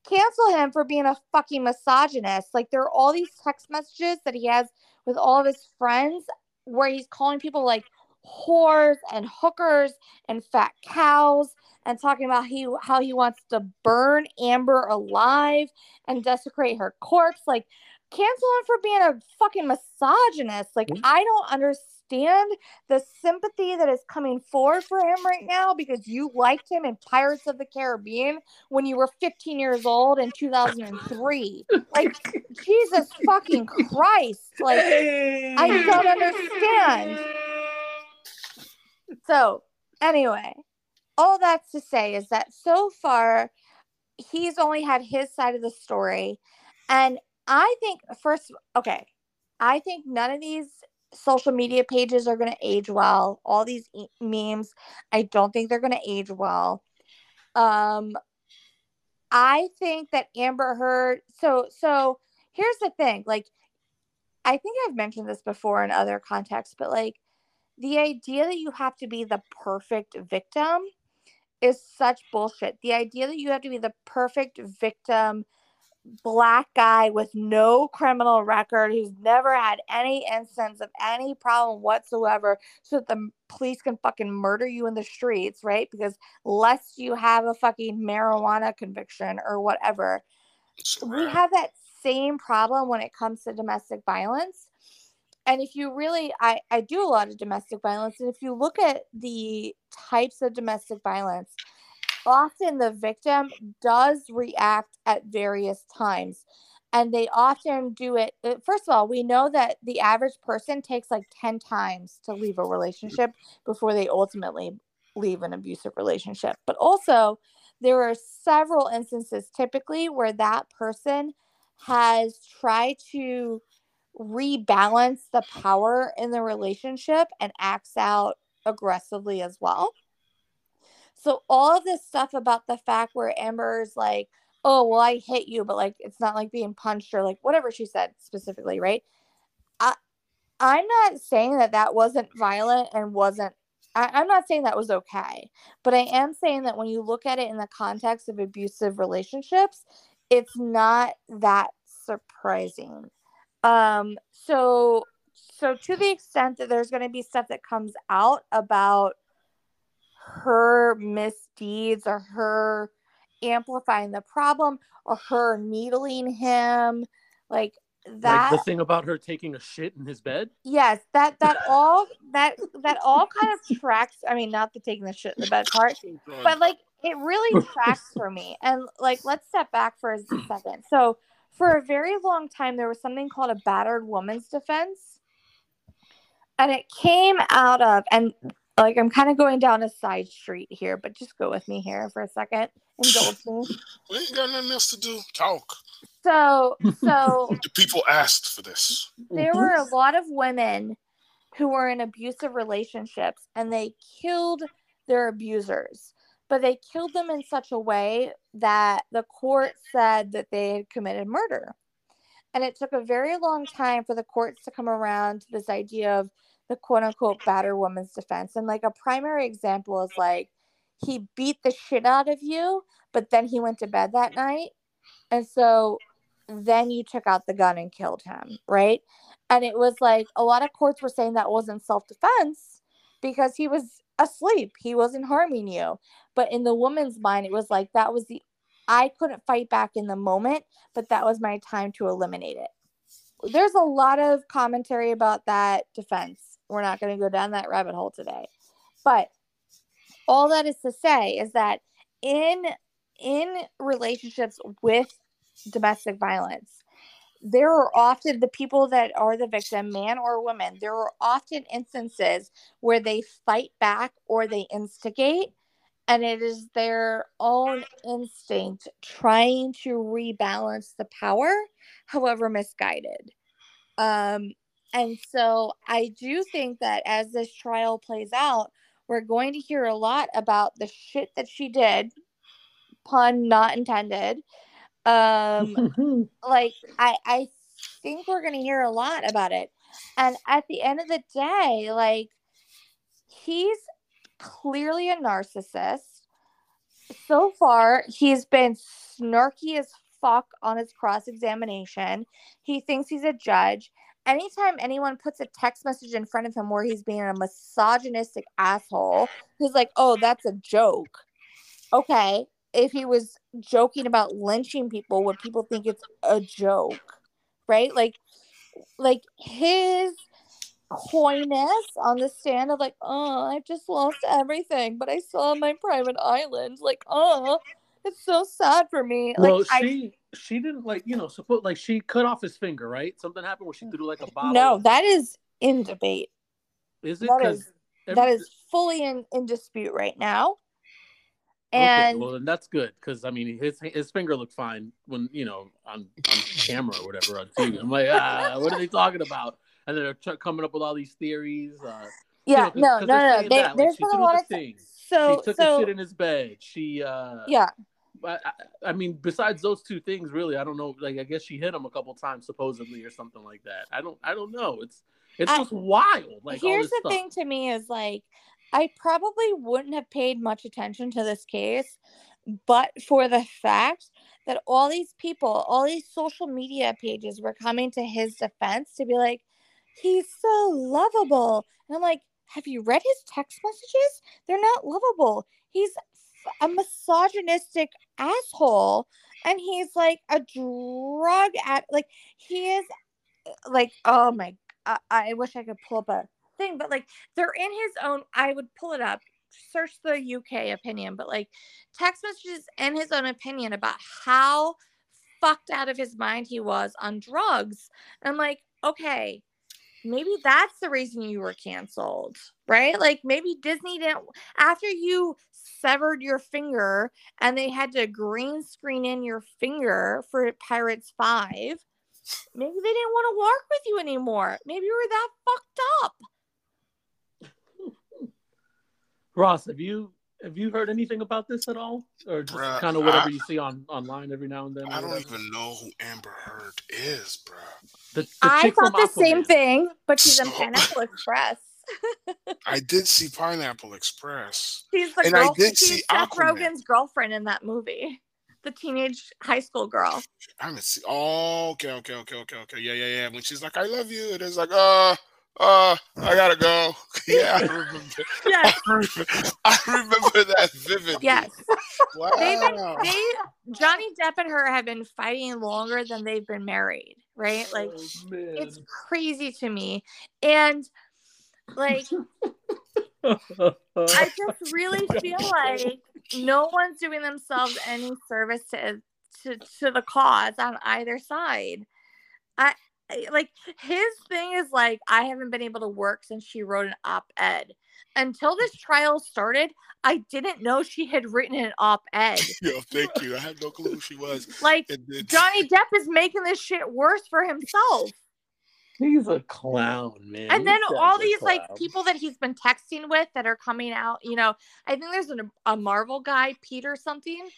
Cancel him for being a fucking misogynist. Like, there are all these text messages that he has with all of his friends where he's calling people like whores and hookers and fat cows, and talking about he, how he wants to burn Amber alive and desecrate her corpse. Like, cancel him for being a fucking misogynist. Like, I don't understand the sympathy that is coming forward for him right now, because you liked him in Pirates of the Caribbean when you were fifteen years old in two thousand three. Like, Jesus fucking Christ. Like, I don't understand. So, anyway, all that's to say is that so far, he's only had his side of the story. And I think first, okay, I think none of these social media pages are going to age well. All these e- memes, I don't think they're going to age well. Um, I think that Amber Heard, so, so here's the thing. Like, I think I've mentioned this before in other contexts, but like, the idea that you have to be the perfect victim is such bullshit. The idea that you have to be the perfect victim, black guy with no criminal record, who's never had any instance of any problem whatsoever, so that the police can fucking murder you in the streets, right? Because lest you have a fucking marijuana conviction or whatever. We have that same problem when it comes to domestic violence. And if you really, I, I do a lot of domestic violence, and if you look at the types of domestic violence, often the victim does react at various times, and they often do it. First of all, we know that the average person takes like ten times to leave a relationship before they ultimately leave an abusive relationship. But also, there are several instances typically where that person has tried to rebalance the power in the relationship and acts out aggressively as well. So all of this stuff about the fact where Amber's like, oh, well, I hit you, but like, it's not like being punched or like whatever she said specifically, right? I, I'm not saying that that wasn't violent and wasn't, I, I'm not saying that was okay, but I am saying that when you look at it in the context of abusive relationships, it's not that surprising. Um, so, so to the extent that there's going to be stuff that comes out about her misdeeds or her amplifying the problem or her needling him, like that, like the thing about her taking a shit in his bed. Yes. That, that all, that, that all kind of tracks. I mean, not the taking the shit in the bed part, but like, it really tracks for me. And like, let's step back for a second. So, for a very long time, there was something called a battered woman's defense. And it came out of, and like, I'm kind of going down a side street here, but just go with me here for a second. Indulge me. We ain't got nothing else to do. Talk. So, so. The people asked for this. There were a lot of women who were in abusive relationships, and they killed their abusers. But they killed them in such a way that the court said that they had committed murder. And it took a very long time for the courts to come around to this idea of the quote-unquote battered woman's defense. And like a primary example is like, he beat the shit out of you, but then he went to bed that night. And so then you took out the gun and killed him, right? And it was like, a lot of courts were saying that wasn't self-defense because he was asleep. He wasn't harming you. But in the woman's mind, it was like, that was the, I couldn't fight back in the moment, but that was my time to eliminate it. There's a lot of commentary about that defense. We're not going to go down that rabbit hole today. But all that is to say is that in, in relationships with domestic violence, there are often the people that are the victim, man or woman, there are often instances where they fight back or they instigate, and it is their own instinct trying to rebalance the power, however misguided. Um, and so I do think that as this trial plays out, we're going to hear a lot about the shit that she did, pun not intended. Um, like I, I think we're going to hear a lot about it. And at the end of the day, like, he's clearly a narcissist. So far, he's been snarky as fuck on his cross-examination. He thinks he's a judge. Anytime anyone puts a text message in front of him where he's being a misogynistic asshole, he's like, oh, that's a joke. Okay, if he was joking about lynching people, would people think it's a joke? Right? Like, like his coyness on the stand of like, oh, I just lost everything, but I still have my private island. Like, oh, it's so sad for me. Well, like, she I, she didn't like, you know, suppose like she cut off his finger, right? Something happened where she threw like a bottle. No, that is in debate. Is it? That is, every, that is fully in, in dispute right now. And okay, well, then that's good, because I mean, his his finger looked fine when, you know, on, on camera or whatever on T V. I'm like, ah, what are they talking about? And then they're coming up with all these theories. Uh, yeah, you know, cause, no, cause no, no. They, like, there's a lot of things. So, she took so, the shit in his bed. She, uh, yeah. I, I mean, besides those two things, really, I don't know. Like, I guess she hit him a couple times, supposedly, or something like that. I don't, I don't know. It's, it's I, just wild. Like, here's all this the stuff. Thing to me is like, I probably wouldn't have paid much attention to this case, but for the fact that all these people, all these social media pages were coming to his defense to be like, he's so lovable. And I'm like, have you read his text messages? They're not lovable. He's a misogynistic asshole. And he's like a drug addict. Like, he is like, oh my, I, I wish I could pull up a thing, but like, they're in his own, I would pull it up, search the U K opinion, but like text messages and his own opinion about how fucked out of his mind he was on drugs. And I'm like, okay, maybe that's the reason you were canceled, right? Like, maybe Disney didn't, after you severed your finger and they had to green screen in your finger for Pirates five, maybe they didn't want to work with you anymore. Maybe you were that fucked up. Ross, have you have you heard anything about this at all? Or just bruh, kind of whatever I, you see on online every now and then? I don't whatever? even know who Amber Heard is, bro. The, the I thought the Aquaman. Same thing, but she's so, in Pineapple Express. I did see Pineapple Express. She's the and girl, I did she's see Seth Aquaman. Rogen's girlfriend in that movie. The teenage high school girl. I haven't seen... Oh, okay, okay, okay, okay, okay. Yeah, yeah, yeah. When she's like, I love you. And it's like, uh... Uh, I gotta go. Yeah, I remember. Yes. I, remember I remember that vividly. Yes. Wow. They've been, they, Johnny Depp and her have been fighting longer than they've been married, right? Like, oh, it's crazy to me. And, like, I just really feel like no one's doing themselves any service to to, to the cause on either side. I Like, his thing is like, I haven't been able to work since she wrote an op-ed. Until this trial started, I didn't know she had written an op-ed. Yo, thank you. I had no clue who she was. Like, then... Johnny Depp is making this shit worse for himself. He's a clown, man. And then all these, like, people that he's been texting with that are coming out, you know, I think there's an, a Marvel guy, Peter something,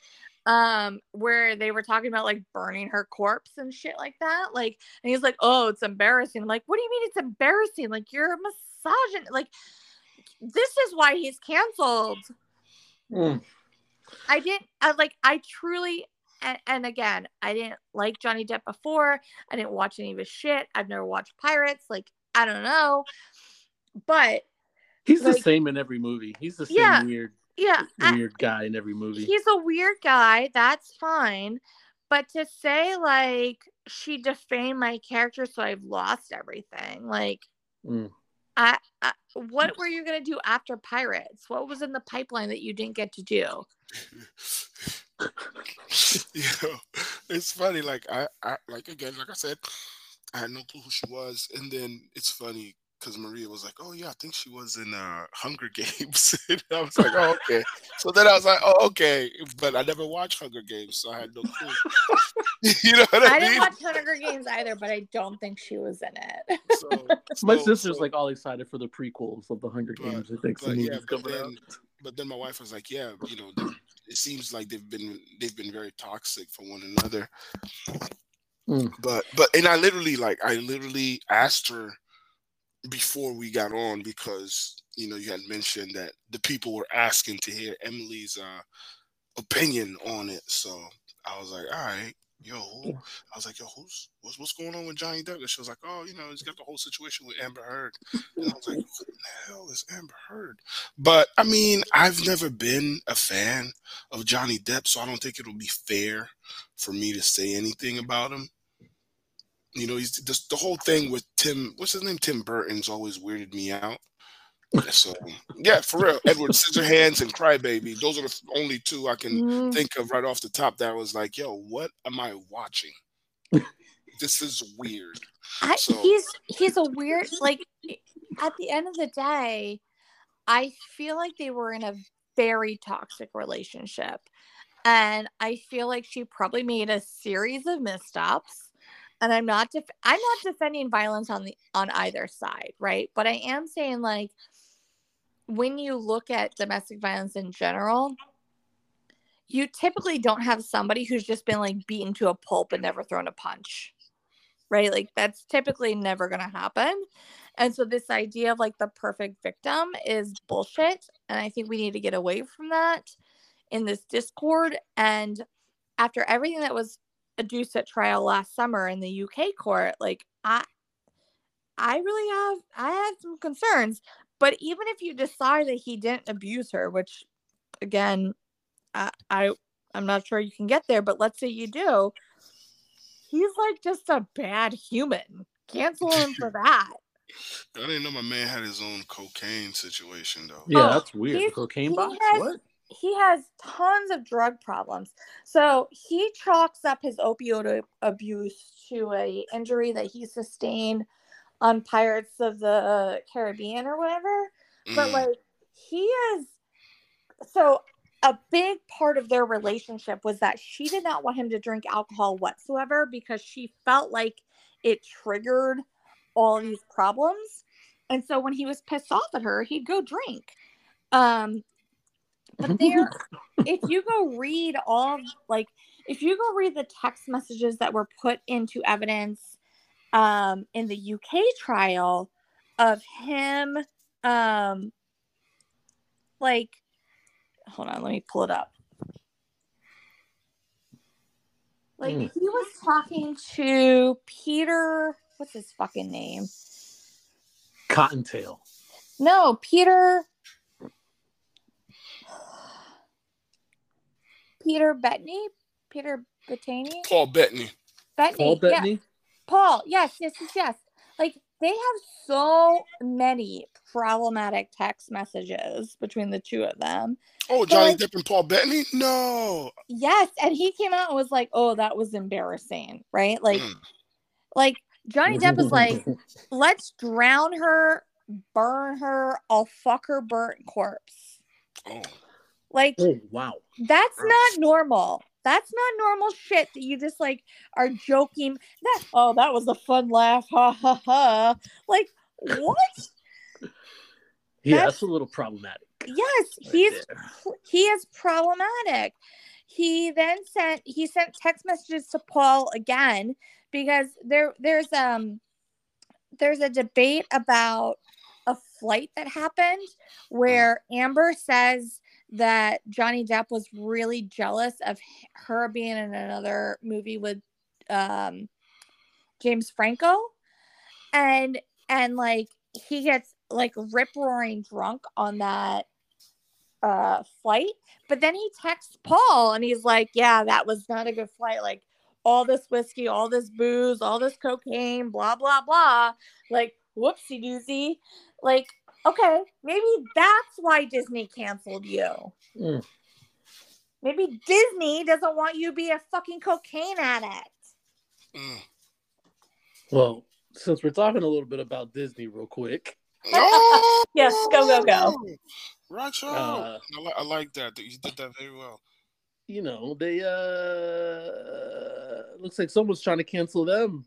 um where they were talking about like burning her corpse and shit like that, like, and he's like, oh, it's embarrassing. I'm like, what do you mean it's embarrassing? Like, you're a misogynist. Like, this is why he's canceled. mm. I didn't I, like I truly and, and again I didn't like Johnny Depp before. I didn't watch any of his shit. I've never watched Pirates. Like, I don't know, but he's like, the same in every movie. He's the same yeah. weird Yeah, weird I, guy in every movie. He's a weird guy. That's fine, but to say like she defamed my character, so I've lost everything. Like, mm. I, I, what were you gonna do after Pirates? What was in the pipeline that you didn't get to do? You know, it's funny. Like I, I, like again, like I said, I had no clue who she was, and then it's funny. Because Maria was like, oh, yeah, I think she was in uh, Hunger Games. And I was like, oh, okay. So then I was like, oh, okay. But I never watched Hunger Games, so I had no clue. You know what I, I mean? I didn't watch Hunger Games either, but I don't think she was in it. So, so, my sister's, so, like, all excited for the prequels of the Hunger but, Games, I think. But, so yeah, but, then, but then my wife was like, yeah, you know, they, it seems like they've been they've been very toxic for one another. Mm. But, but, and I literally, like, I literally asked her, before we got on, because, you know, you had mentioned that the people were asking to hear Emily's uh, opinion on it. So I was like, all right, yo, who? I was like, yo, who's what's, what's going on with Johnny Depp? And she was like, oh, you know, he's got the whole situation with Amber Heard. And I was like, who the hell is Amber Heard? But I mean, I've never been a fan of Johnny Depp, so I don't think it'll be fair for me to say anything about him. You know, he's the, the whole thing with Tim, what's his name? Tim Burton's always weirded me out. So, yeah, for real. Edward Scissorhands and Crybaby. Those are the only two I can mm. think of right off the top that was like, yo, what am I watching? This is weird. I, so. He's he's a weird, like, at the end of the day, I feel like they were in a very toxic relationship. And I feel like she probably made a series of missteps. And I'm not def- I'm not defending violence on the on either side, right? But I am saying, like, when you look at domestic violence in general, you typically don't have somebody who's just been, like, beaten to a pulp and never thrown a punch, right? Like, that's typically never going to happen. And so this idea of, like, the perfect victim is bullshit. And I think we need to get away from that in this discord. And after everything that was adduced at trial last summer in the U K court, like, I I really have I have some concerns. But even if you decide that he didn't abuse her, which, again, I, I I'm not sure you can get there, but let's say you do, he's, like, just a bad human. Cancel him for that. I didn't know my man had his own cocaine situation, though. Yeah, oh, that's weird. Cocaine box? Has, what? He has tons of drug problems. So he chalks up his opioid abuse to a injury that he sustained on Pirates of the Caribbean or whatever. Mm. But, like, he is... So a big part of their relationship was that she did not want him to drink alcohol whatsoever because she felt like it triggered all these problems. And so when he was pissed off at her, he'd go drink. Um... But there, if you go read all, like, if you go read the text messages that were put into evidence um, in the U K trial of him, um, like, hold on, let me pull it up. Like, mm. he was talking to Peter, what's his fucking name? Cottontail. No, Peter... Peter Bettany? Peter Bettany? Paul Bettany. Bettany. Paul Bettany? Yeah. Paul. Yes, yes, yes, yes. Like, they have so many problematic text messages between the two of them. Oh, Johnny Depp and Paul Bettany? No. Yes, and he came out and was like, oh, that was embarrassing, right? Like, mm. like Johnny Depp was like, let's drown her, burn her, I'll fuck her burnt corpse. Oh. Like, oh, wow. That's not normal. That's not normal shit that you just, like, are joking. That, oh, that was a fun laugh. Ha, ha, ha. Like, what? Yeah, that's, that's a little problematic. Yes, right he's there. He is problematic. He then sent, he sent text messages to Paul again because there there's um there's a debate about a flight that happened where Amber says that Johnny Depp was really jealous of her being in another movie with um, James Franco. And, and like, he gets, like, rip-roaring drunk on that uh, flight. But then he texts Paul, and he's like, yeah, that was not a good flight. Like, all this whiskey, all this booze, all this cocaine, blah, blah, blah. Like, whoopsie doozy. Like, okay, maybe that's why Disney canceled you. Mm. Maybe Disney doesn't want you to be a fucking cocaine addict. Mm. Well, since we're talking a little bit about Disney real quick. Oh! Yes, go, go, go. Right, uh, I like that. You did that very well. You know, they, uh, looks like someone's trying to cancel them.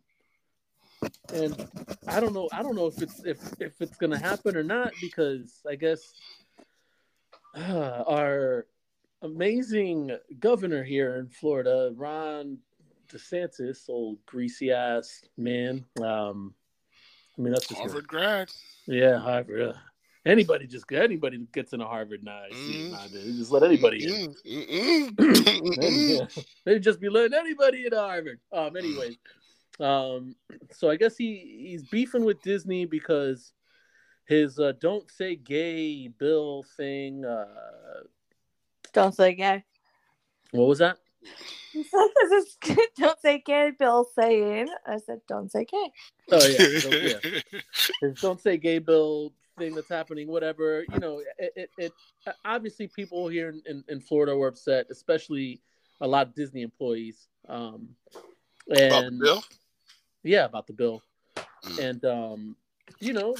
And I don't know. I don't know if it's if, if it's gonna happen or not, because I guess uh, our amazing governor here in Florida, Ron DeSantis, old greasy ass man, um, I mean, that's just Harvard grad. Yeah, Harvard. Uh, anybody just anybody that gets into Harvard now, I see, mm. just let anybody in. Mm-mm. Mm-mm. Yeah. They'd just be letting anybody into Harvard. Um. Anyway, um. So I guess he he's beefing with Disney because his uh, "Don't Say Gay" bill thing. Uh, Don't say gay. What was that? This is "Don't Say Gay" bill saying. I said, "Don't say gay." Oh yeah, don't, yeah. This "Don't Say Gay" bill thing that's happening, whatever. You know, it. it, it obviously, people here in, in, in Florida were upset, especially a lot of Disney employees. Um, and about the bill? Yeah, about the bill. And um, you know,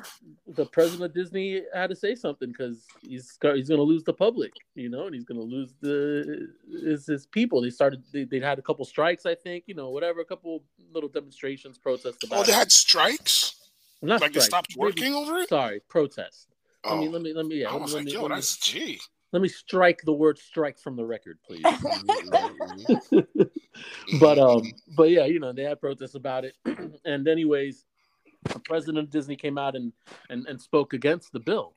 the president of Disney had to say something because he's he's going to lose the public, you know, and he's going to lose the his, his people. They started they they had a couple strikes, I think, you know, whatever, a couple little demonstrations, protests about. Oh, they it. had strikes. Not like strikes. They stopped working Maybe, over it. Sorry, protest. Oh. I mean, let me let me yeah. I was like, yo, let me, that's gee. Let me strike the word "strike" from the record, please. but um, but yeah, you know, they had protests about it, and anyways. The president of Disney came out and, and, and spoke against the bill.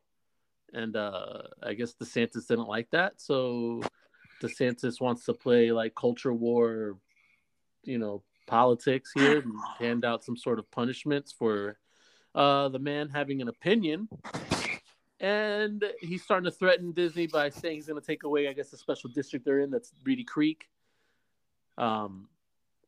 And uh, I guess DeSantis didn't like that. So DeSantis wants to play like culture war, you know, politics here and hand out some sort of punishments for uh, the man having an opinion. And he's starting to threaten Disney by saying he's going to take away, I guess, the special district they're in. That's Reedy Creek. Um.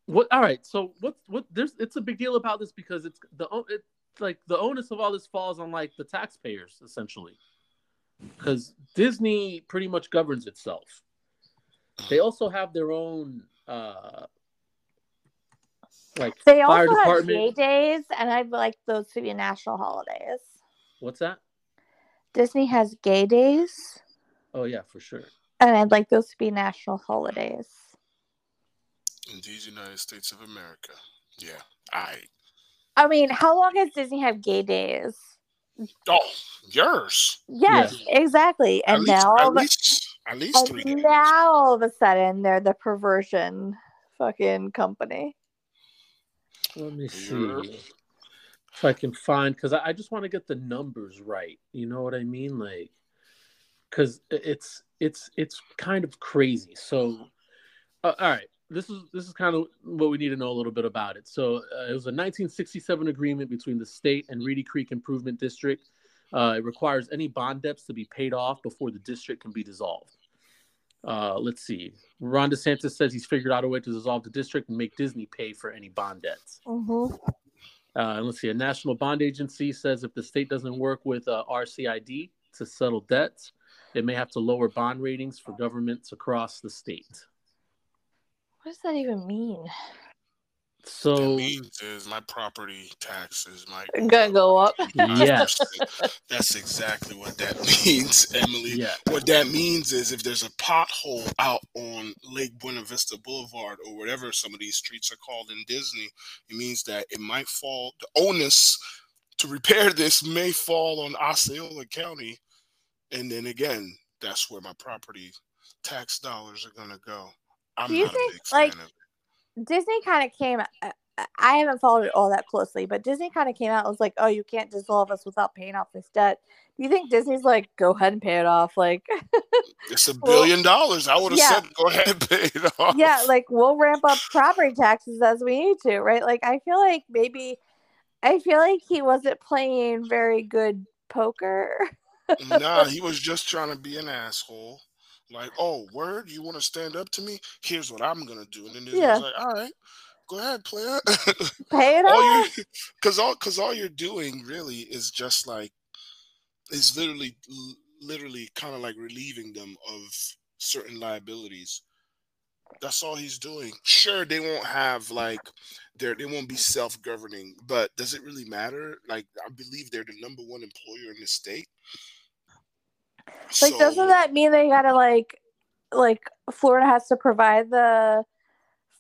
What? All right. So what? What? There's. It's a big deal about this because it's the. It, like the onus of all this falls on like the taxpayers essentially, because Disney pretty much governs itself. They also have their own. Uh, like they fire also department. have J days, and I'd like those to be national holidays. What's that? Disney has gay days. Oh yeah, for sure. And I'd like those to be national holidays. In these United States of America. Yeah. I I mean, how long has Disney had gay days? Oh, years. Yes, yeah. Exactly. And at now least, at, least, at least three days. Now all of a sudden they're the perversion fucking company. Let me see if I can find, because I, I just want to get the numbers right. You know what I mean? Like, because it's it's it's kind of crazy. So uh, all right. This is this is kind of what we need to know a little bit about it. So uh, it was a nineteen sixty-seven agreement between the state and Reedy Creek Improvement District. Uh, it requires any bond debts to be paid off before the district can be dissolved. Uh, let's see. Ron DeSantis says he's figured out a way to dissolve the district and make Disney pay for any bond debts. Mm-hmm. Uh, and let's see. A national bond agency says if the state doesn't work with uh, R C I D to settle debts, it may have to lower bond ratings for governments across the state. What does that even mean? So what it means is my property taxes might gonna go up. Yes, that's exactly what that means, Emily. Yeah. What that means is if there's a pothole out on Lake Buena Vista Boulevard or whatever some of these streets are called in Disney, it means that it might fall. The onus to repair this may fall on Osceola County, and then again, that's where my property tax dollars are gonna go. I'm Do you think, like, Disney kind of came, I haven't followed it all that closely, but Disney kind of came out and was like, oh, you can't dissolve us without paying off this debt. Do you think Disney's like, go ahead and pay it off? Like, it's a billion well, dollars. I would have yeah. said, go ahead and pay it off. Yeah, like, we'll ramp up property taxes as we need to, right? Like, I feel like maybe, I feel like he wasn't playing very good poker. Nah, he was just trying to be an asshole. Like, oh, word, you want to stand up to me? Here's what I'm going to do. And then Disney's yeah. like, all right, go ahead, player. Pay it off. Because all, cause all you're doing really is just like, is literally, literally kind of like relieving them of certain liabilities. That's all he's doing. Sure, they won't have like, they're, they won't be self-governing, but does it really matter? Like, I believe they're the number one employer in the state. Like, so, doesn't that mean they gotta like, like Florida has to provide the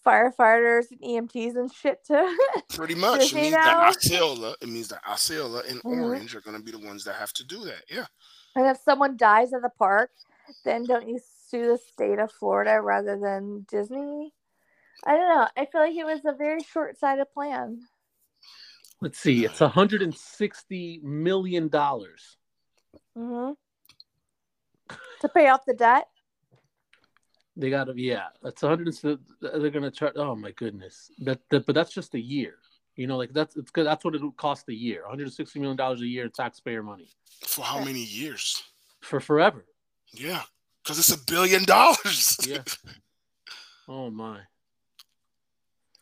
firefighters and E M Ts and shit to? Pretty much. It means now? that Osceola, it means that Osceola and mm-hmm. Orange are gonna be the ones that have to do that. Yeah. And if someone dies at the park, then don't you sue the state of Florida rather than Disney? I don't know. I feel like it was a very short-sighted plan. Let's see. It's one hundred sixty million dollars. Mm-hmm. To pay off the debt? They got to, yeah. That's one hundred. They're going to charge. Oh, my goodness. That, that, but that's just a year. You know, like that's it's good. That's what it would cost a year. one hundred sixty million dollars a year in taxpayer money. For how many years? For forever. Yeah. Because it's a billion dollars. Yeah. Oh, my.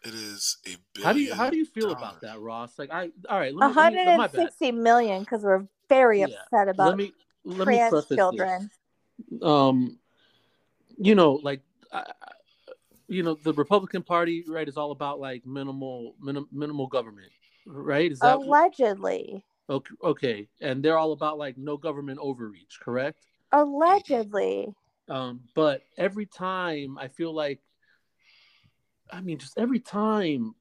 It is a billion. How do you how do you feel dollars. about that, Ross? Like I all right, let me, one hundred sixty million because we're very yeah. upset about let me, let trans me children. This. Um, you know, like I, you know, the Republican Party, right, is all about like minimal minim, minimal government, right? Is that allegedly? What, okay, okay, and they're all about like no government overreach, correct? Allegedly. Um, but every time I feel like. I mean, just every time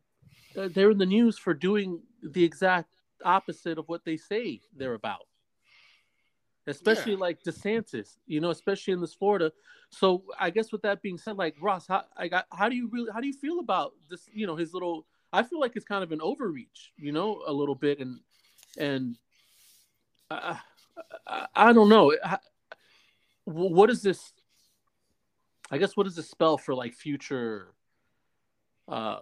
they're in the news for doing the exact opposite of what they say they're about, especially yeah. like DeSantis, you know, especially in this Florida. So I guess with that being said, like Ross, how, I got, how do you really, how do you feel about this? You know, his little, I feel like it's kind of an overreach, you know, a little bit. And, and I, I, I don't know. I, what is this? I guess, what does this spell for like future Uh,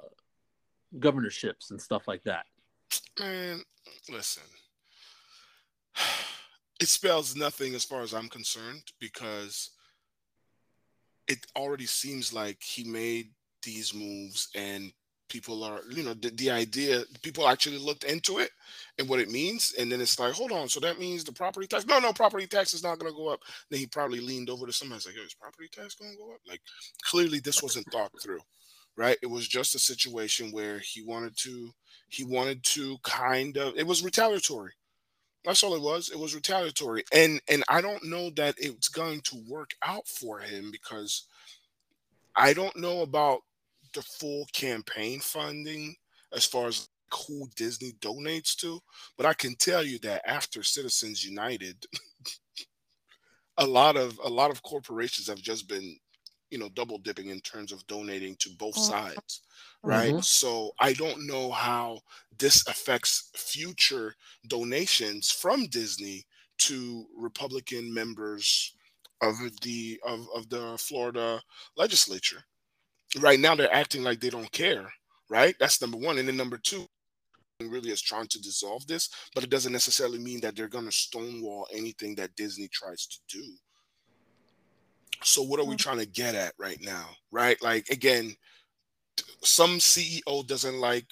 governorships and stuff like that? Man, listen, it spells nothing as far as I'm concerned, because it already seems like he made these moves and people are, you know, the, the idea, people actually looked into it and what it means. And then it's like, hold on, so that means the property tax? No, no, property tax is not going to go up. Then he probably leaned over to somebody's like, yo, is property tax going to go up? Like, clearly this wasn't thought through. Right, it was just a situation where he wanted to, he wanted to kind of. It was retaliatory. That's all it was. It was retaliatory, and and I don't know that it's going to work out for him, because I don't know about the full campaign funding as far as who Disney donates to, but I can tell you that after Citizens United, a lot of a lot of corporations have just been, you know, double dipping in terms of donating to both sides, right? Mm-hmm. So I don't know how this affects future donations from Disney to Republican members of the of, of the Florida legislature. Right now they're acting like they don't care, right? That's number one. And then number two, really is trying to dissolve this, but it doesn't necessarily mean that they're going to stonewall anything that Disney tries to do. So what are we trying to get at right now, right? Like, again, some C E O doesn't like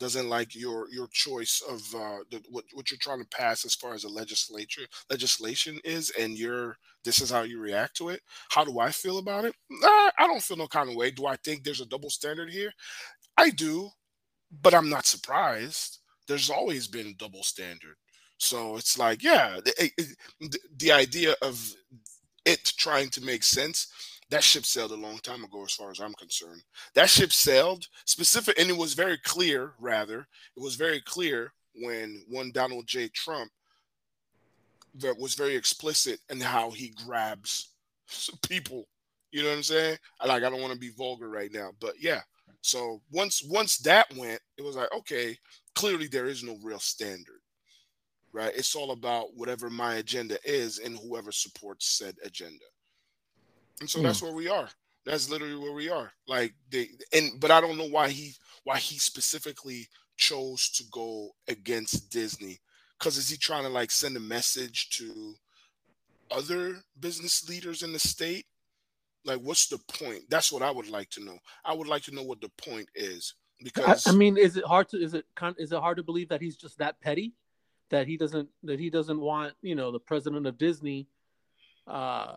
doesn't like your your choice of uh, the, what what you're trying to pass as far as the legislature legislation is, and you're this is how you react to it. How do I feel about it? Nah, I don't feel no kind of way. Do I think there's a double standard here? I do, but I'm not surprised. There's always been a double standard. So it's like, yeah, it, it, the idea of it trying to make sense, that ship sailed a long time ago as far as I'm concerned. That ship sailed specific, and it was very clear, rather, it was very clear when one Donald J. Trump that was very explicit in how he grabs people. You know what I'm saying? Like, I don't want to be vulgar right now, but yeah. So once once that went, it was like, okay, clearly there is no real standard. Right, it's all about whatever my agenda is and whoever supports said agenda, and so mm. that's where we are. That's literally where we are. Like they, and but I don't know why he why he specifically chose to go against Disney. Because is he trying to like send a message to other business leaders in the state? Like, what's the point? That's what I would like to know. I would like to know what the point is. Because I, I mean, is it hard to is it is it hard to believe that he's just that petty? That he doesn't, that he doesn't want, you know, the president of Disney, uh,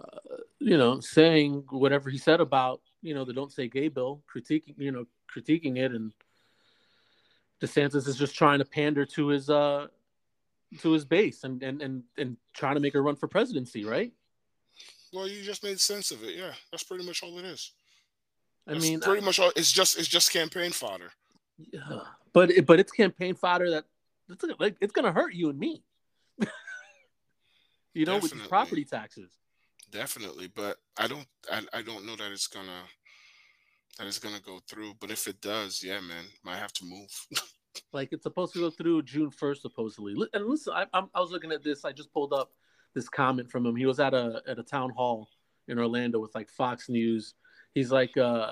you know, saying whatever he said about, you know, the Don't Say Gay bill, critiquing, you know, critiquing it, and DeSantis is just trying to pander to his, uh, to his base, and and and and trying to make her run for presidency, right? Well, you just made sense of it, yeah. That's pretty much all it is. I that's mean, pretty I, much all. It's just, it's just campaign fodder. Yeah, but it, but it's campaign fodder that. It's, like, it's gonna hurt you and me, you know, definitely. With these property taxes. Definitely, but I don't, I, I don't know that it's gonna, that it's gonna go through. But if it does, yeah, man, might have to move. Like, it's supposed to go through June first, supposedly. And listen, I, I'm, I was looking at this. I just pulled up this comment from him. He was at a at a town hall in Orlando with, like, Fox News. He's like, uh,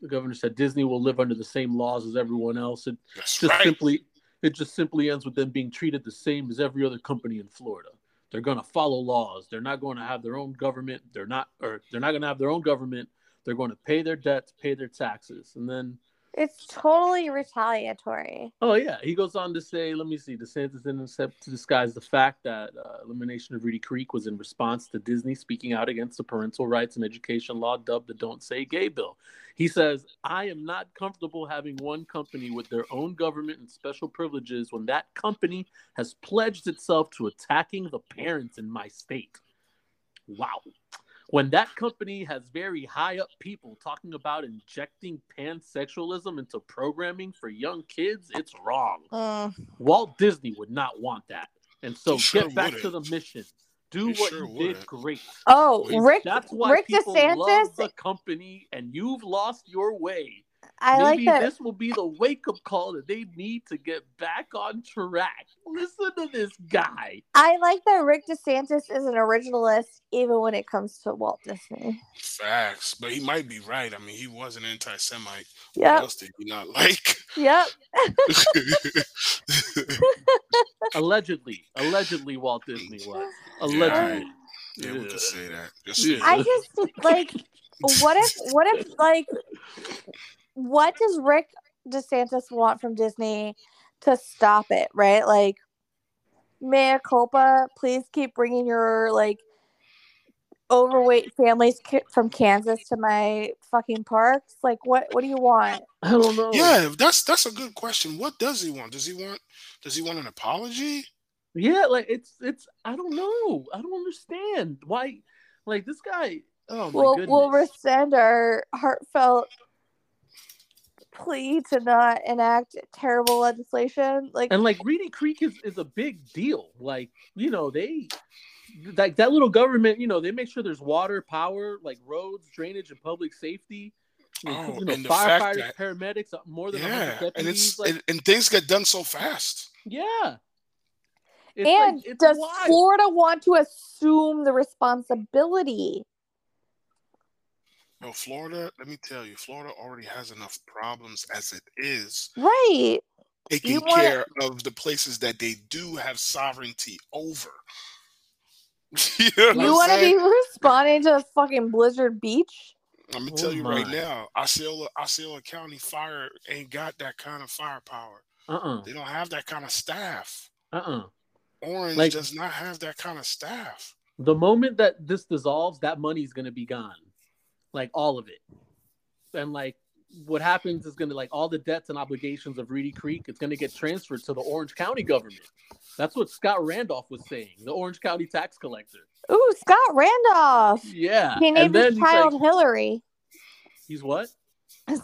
the governor said, Disney will live under the same laws as everyone else. It That's just right. simply it just simply ends with them being treated the same as every other company in Florida. They're going to follow laws. They're not going to have their own government. They're not, or they're not going to have their own government. They're going to pay their debts, pay their taxes, and then. It's totally retaliatory. Oh, yeah. He goes on to say, let me see, DeSantis didn't accept to disguise the fact that uh, elimination of Reedy Creek was in response to Disney speaking out against the parental rights and education law dubbed the Don't Say Gay bill. He says, I am not comfortable having one company with their own government and special privileges when that company has pledged itself to attacking the parents in my state. Wow. When that company has very high-up people talking about injecting pansexualism into programming for young kids, it's wrong. Uh, Walt Disney would not want that. And so get sure back wouldn't. to the mission. Do it what sure you wouldn't. did great. Oh, Please. Rick That's why Rick people DeSantis? love the company, and you've lost your way. I Maybe like that. This will be the wake-up call that they need to get back on track. Listen to this guy. I like that Rick DeSantis is an originalist even when it comes to Walt Disney. Facts. But he might be right. I mean, he was an anti-Semite. Yep. What else did he not like? Yep. Allegedly. Allegedly Walt Disney was. Allegedly. Yeah, I, yeah we yeah. could say that. Just, yeah. I just, like... What if, what if, like, what does Rick DeSantis want from Disney to stop it, right? Like, mea culpa, please keep bringing your, like, overweight families from Kansas to my fucking parks. Like, what, what do you want? I don't know. Yeah, that's, that's a good question. What does he want? Does he want, does he want an apology? Yeah, like, it's, it's, I don't know. I don't understand why, like, this guy... Oh, my we'll, goodness. We'll rescind our heartfelt plea to not enact terrible legislation. Like, and like Reedy Creek is, is a big deal. Like, you know, they like that little government, you know, they make sure there's water, power, like roads, drainage, and public safety. Oh, you know, and firefighters, that, paramedics, more than yeah, one hundred deputies. And, it's, like, and, and things get done so fast. Yeah. It's and like, it's does wild. Florida want to assume the responsibility? No, Florida, let me tell you, Florida already has enough problems as it is. Right. Taking want... care of the places that they do have sovereignty over. you know you want to be responding to the fucking Blizzard Beach? I'm going to tell oh you my. right now, Osceola, Osceola County Fire ain't got that kind of firepower. Uh-uh. They don't have that kind of staff. Uh-uh. Orange like, does not have that kind of staff. The moment that this dissolves, that money's going to be gone. Like all of it. And like what happens is going to like all the debts and obligations of Reedy Creek, it's going to get transferred to the Orange County government. That's what Scott Randolph was saying, the Orange County tax collector. Ooh, Scott Randolph. Yeah. He named his child like, Hillary. He's what?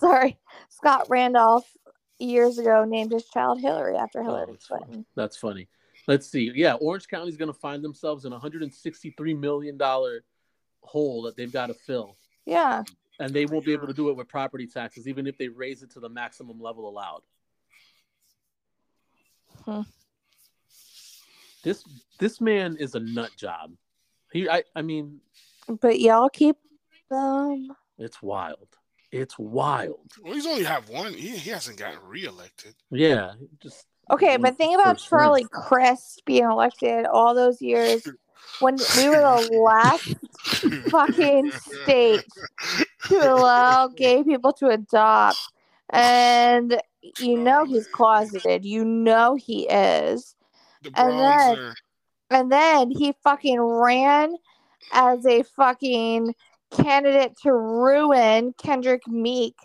Sorry. Scott Randolph years ago named his child Hillary after Hillary oh, that's Clinton. Funny. That's funny. Let's see. Yeah, Orange County's going to find themselves in a one hundred sixty-three million dollars hole that they've got to fill. Yeah. And they won't be able to do it with property taxes, even if they raise it to the maximum level allowed. Huh. This this man is a nut job. He, I, I mean... But y'all keep them... It's wild. It's wild. Well, he's only have one. He, he hasn't gotten reelected. Yeah. Just okay, but think about percent. Charlie Crist being elected all those years... When we were the last fucking state to allow gay people to adopt, and you know he's closeted, you know he is, the and then are... and then he fucking ran as a fucking candidate to ruin Kendrick Meek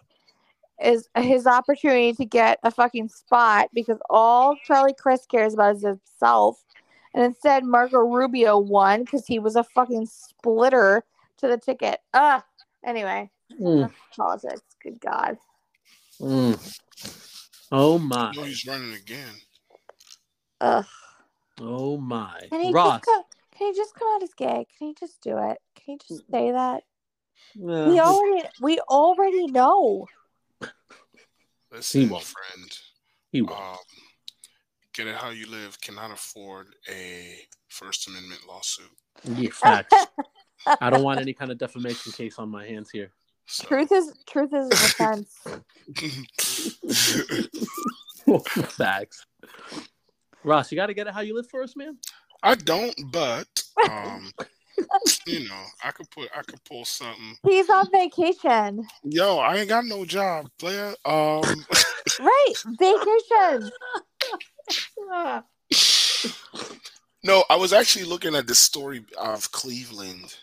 is his opportunity to get a fucking spot because all Charlie Crist cares about is himself. And instead, Marco Rubio won because he was a fucking splitter to the ticket. Ugh. Anyway, mm. politics. Good God. Mm. Oh, my. No, he's running again. Ugh. Oh, my. Can he, Ross. Come, can he just come out as gay? Can he just do it? Can he just say that? Yeah. We already we already know. Let's see, my friend. He won't. Um, get it how you live cannot afford a First Amendment lawsuit. Yeah, facts. I don't want any kind of defamation case on my hands here. So. Truth is truth is an offense. Facts. Ross, you got to get it how you live for us, man. I don't, but um, you know, I could put I could pull something. He's on vacation. Yo, I ain't got no job, player. Um, right, vacation. No, I was actually looking at the story of Cleveland.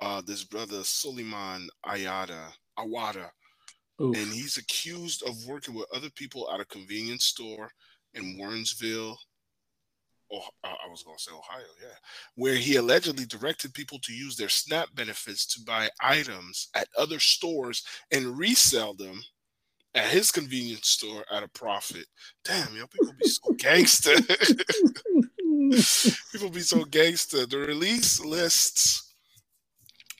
Uh, this brother Suleiman Ayada Awada, Oof. and he's accused of working with other people at a convenience store in Warrensville. Oh, I was going to say Ohio, yeah, where he allegedly directed people to use their SNAP benefits to buy items at other stores and resell them at his convenience store at a profit. Damn, y'all people be so gangster. People be so gangster. The release lists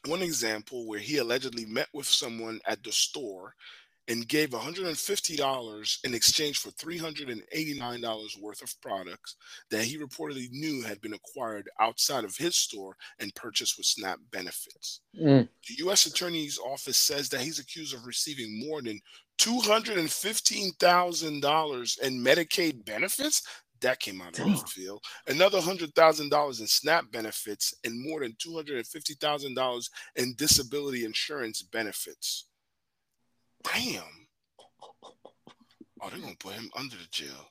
one example where he allegedly met with someone at the store and gave one hundred fifty dollars in exchange for three hundred eighty-nine dollars worth of products that he reportedly knew had been acquired outside of his store and purchased with SNAP benefits. Mm. The U S Attorney's Office says that he's accused of receiving more than two hundred fifteen thousand dollars in Medicaid benefits. That came out of left field. Another one hundred thousand dollars in SNAP benefits and more than two hundred fifty thousand dollars in disability insurance benefits. Damn. Oh, they're going to put him under the jail.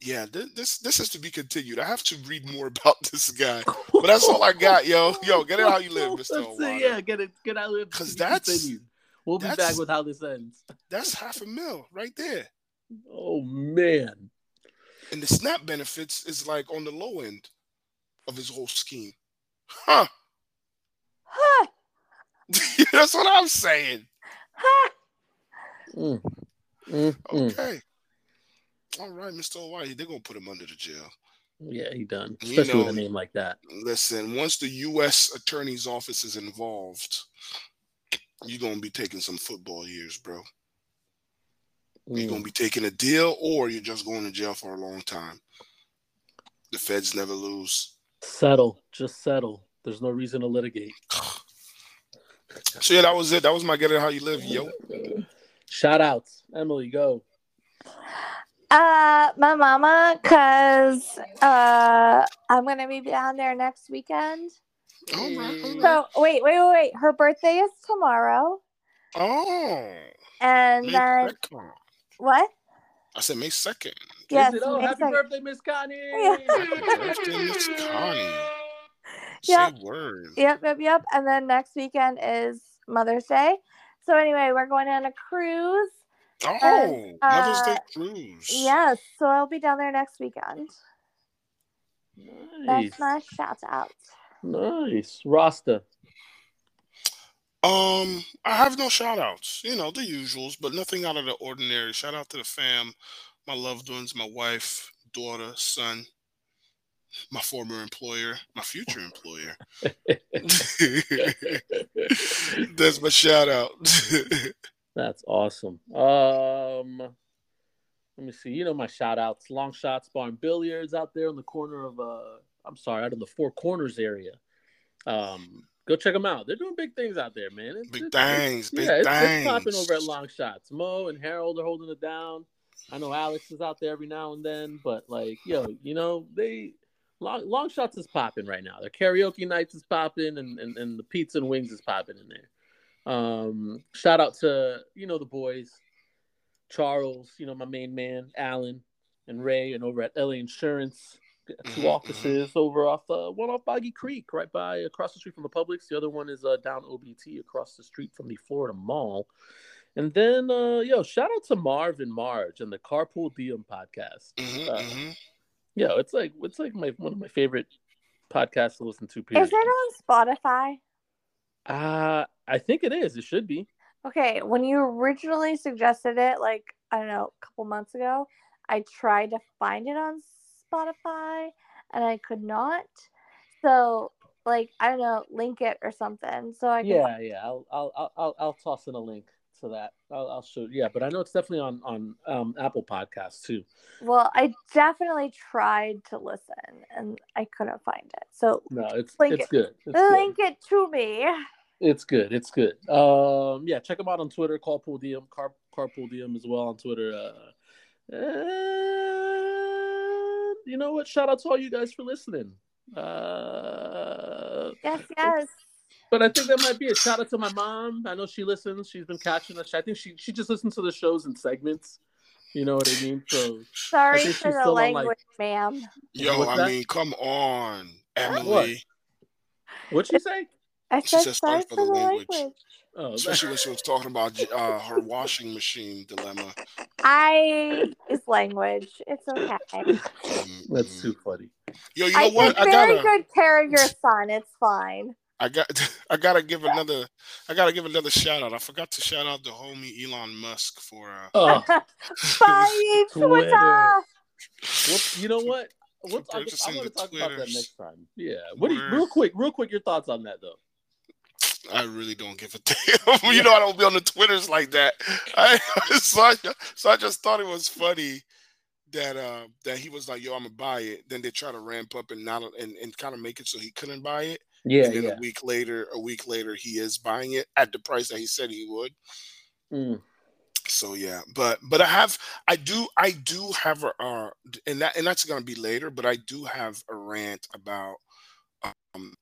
Yeah, th- this this is to be continued. I have to read more about this guy. But that's all I got, yo. Yo, get it how you live, Mister O'Wada. Yeah, get it get how you live. Because that's... Continued. We'll be back with how this ends. That's half a mil right there. Oh, man. And the SNAP benefits is like on the low end of his whole scheme. Huh. Huh. That's what I'm saying. mm, mm, okay. Mm. All right, Mister Hawaii. They're going to put him under the jail. Yeah, he done. Especially you know, with a name like that. Listen, once the U S Attorney's Office is involved, you're going to be taking some football years, bro. Mm. You're going to be taking a deal or you're just going to jail for a long time. The feds never lose. Settle. Just settle. There's no reason to litigate. So yeah, that was it. That was my get it how you live, yo. Shout outs. Emily, go. Uh my mama, cause uh I'm gonna be down there next weekend. Oh my god. So wait, wait, wait, wait. Her birthday is tomorrow. Oh. And May then second. What? I said May second. Yes. It? Oh, May happy second. Birthday, Miss Connie. Yeah. Happy birthday, Miss Connie. Yep. yep, yep, yep. And then next weekend is Mother's Day. So anyway, we're going on a cruise. Oh, and, uh, Mother's Day cruise. Yes, so I'll be down there next weekend. Nice. That's my shout out. Nice. Rasta. Um, I have no shout outs. You know, the usuals, but nothing out of the ordinary. Shout out to the fam, my loved ones, my wife, daughter, son. My former employer, my future employer. That's my shout out. That's awesome. Um, let me see. You know my shout outs. Long Shots Barn Billiards out there on the corner of, uh, I'm sorry, out of the Four Corners area. Um, go check them out. They're doing big things out there, man. It's, big things, big yeah, things. It's, it's popping over at Long Shots. Mo and Harold are holding it down. I know Alex is out there every now and then, but like, yo, you know, they long, long shots is popping right now. Their karaoke nights is popping, and, and, and the pizza and wings is popping in there. Um, shout out to, you know, the boys, Charles, you know, my main man, Alan and Ray, and over at L A Insurance, two offices over off, uh, one off Boggy Creek, right by across the street from the Publix. The other one is uh, down O B T across the street from the Florida Mall. And then, uh, yo, shout out to Marv and Marge and the Carpool D M podcast. Mm-hmm, uh, mm-hmm. Yo, it's like it's like my one of my favorite podcasts to listen to. Period. Is it on Spotify? Uh, I think it is. It should be. Okay, when you originally suggested it, like, I don't know, a couple months ago, I tried to find it on Spotify, and I could not. So... like, I don't know, link it or something. So I can... yeah, yeah. I'll I'll I'll I'll toss in a link. to that. I'll, I'll show. Yeah, but I know it's definitely on on um, Apple Podcasts too. Well, I definitely tried to listen, and I couldn't find it. So no, it's link it's it, good. It's link good. it to me. It's good. It's good. Um, yeah, check them out on Twitter. Carpool D M, Car, Carpool D M as well on Twitter. Uh, and you know what? Shout out to all you guys for listening. Uh, yes, yes. But I think that might be a shout out to my mom. I know she listens. She's been catching us. I think she she just listens to the shows in segments. You know what I mean? So sorry for the language, like, ma'am. Yo, What's I that? mean, come on, Emily. What? What'd you say? I she said sorry for the language. language. Oh, especially when she was talking about uh, her washing machine dilemma. I is language. It's okay. That's too funny. Yo, you know I, what? I very gotta... good care of your son. It's fine. I got. I gotta give another. I gotta give another shout out. I forgot to shout out the homie Elon Musk for. Uh, oh. Bye, Twitter. What, you know what? What's, I, I want to talk Twitters. about that next time. Yeah. What? Do you, real quick. Real quick. Your thoughts on that though. I really don't give a damn. You know, I don't be on the Twitters like that. I so I, so I just thought it was funny that uh, that he was like, "Yo, I'm gonna buy it." Then they try to ramp up and not and, and kind of make it so he couldn't buy it. Yeah. And then yeah. a week later, a week later, he is buying it at the price that he said he would. Mm. So yeah, but but I have, I do, I do have a, uh, and that and that's gonna be later. But I do have a rant about. Um,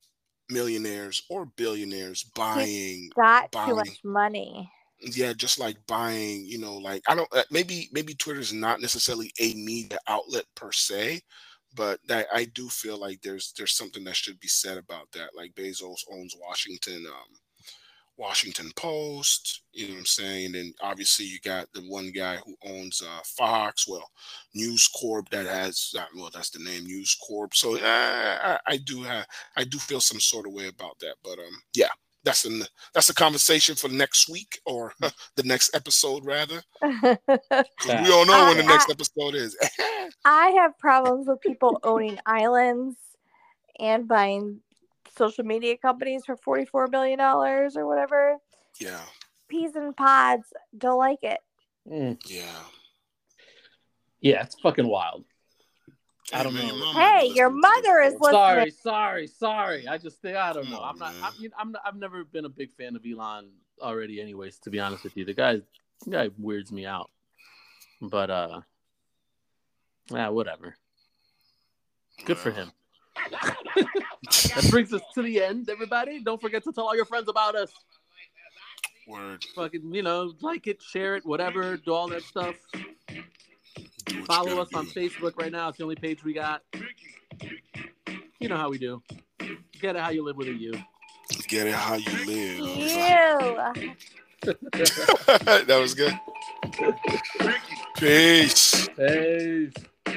millionaires or billionaires buying got buying, too much money. Yeah, just like buying, you know, like I don't maybe maybe Twitter's not necessarily a media outlet per se, but that I do feel like there's there's something that should be said about that. Like Bezos owns Washington um Washington Post, you know what I'm saying? And then obviously you got the one guy who owns uh, Fox, well, News Corp that has, uh, well, that's the name, News Corp. So uh, I, I do have, I do feel some sort of way about that. But um, yeah, that's an that's a conversation for next week or the next episode rather. We don't know I, when the next I, episode is. I have problems with people owning islands and buying social media companies for forty-four billion dollars or whatever. Yeah. Peas and pods. Don't like it. Mm. Yeah. Yeah, it's fucking wild. Hey, I don't man, know. Hey, your mother is listening. Sorry, sorry, sorry. I just think, I don't know. Oh, I'm not, I'm, I'm, I've never been a big fan of Elon already anyways, to be honest with you. The guy, the guy weirds me out. But, uh, yeah, whatever. Good yeah. for him. That brings us to the end, everybody. Don't forget to tell all your friends about us. Word. Fucking, you know, like it, share it, whatever, do all that stuff. Follow us do. on Facebook right now. It's the only page we got. You know how we do. Get it how you live with a U. Get it how you live. Ew. That was good. Peace. Peace.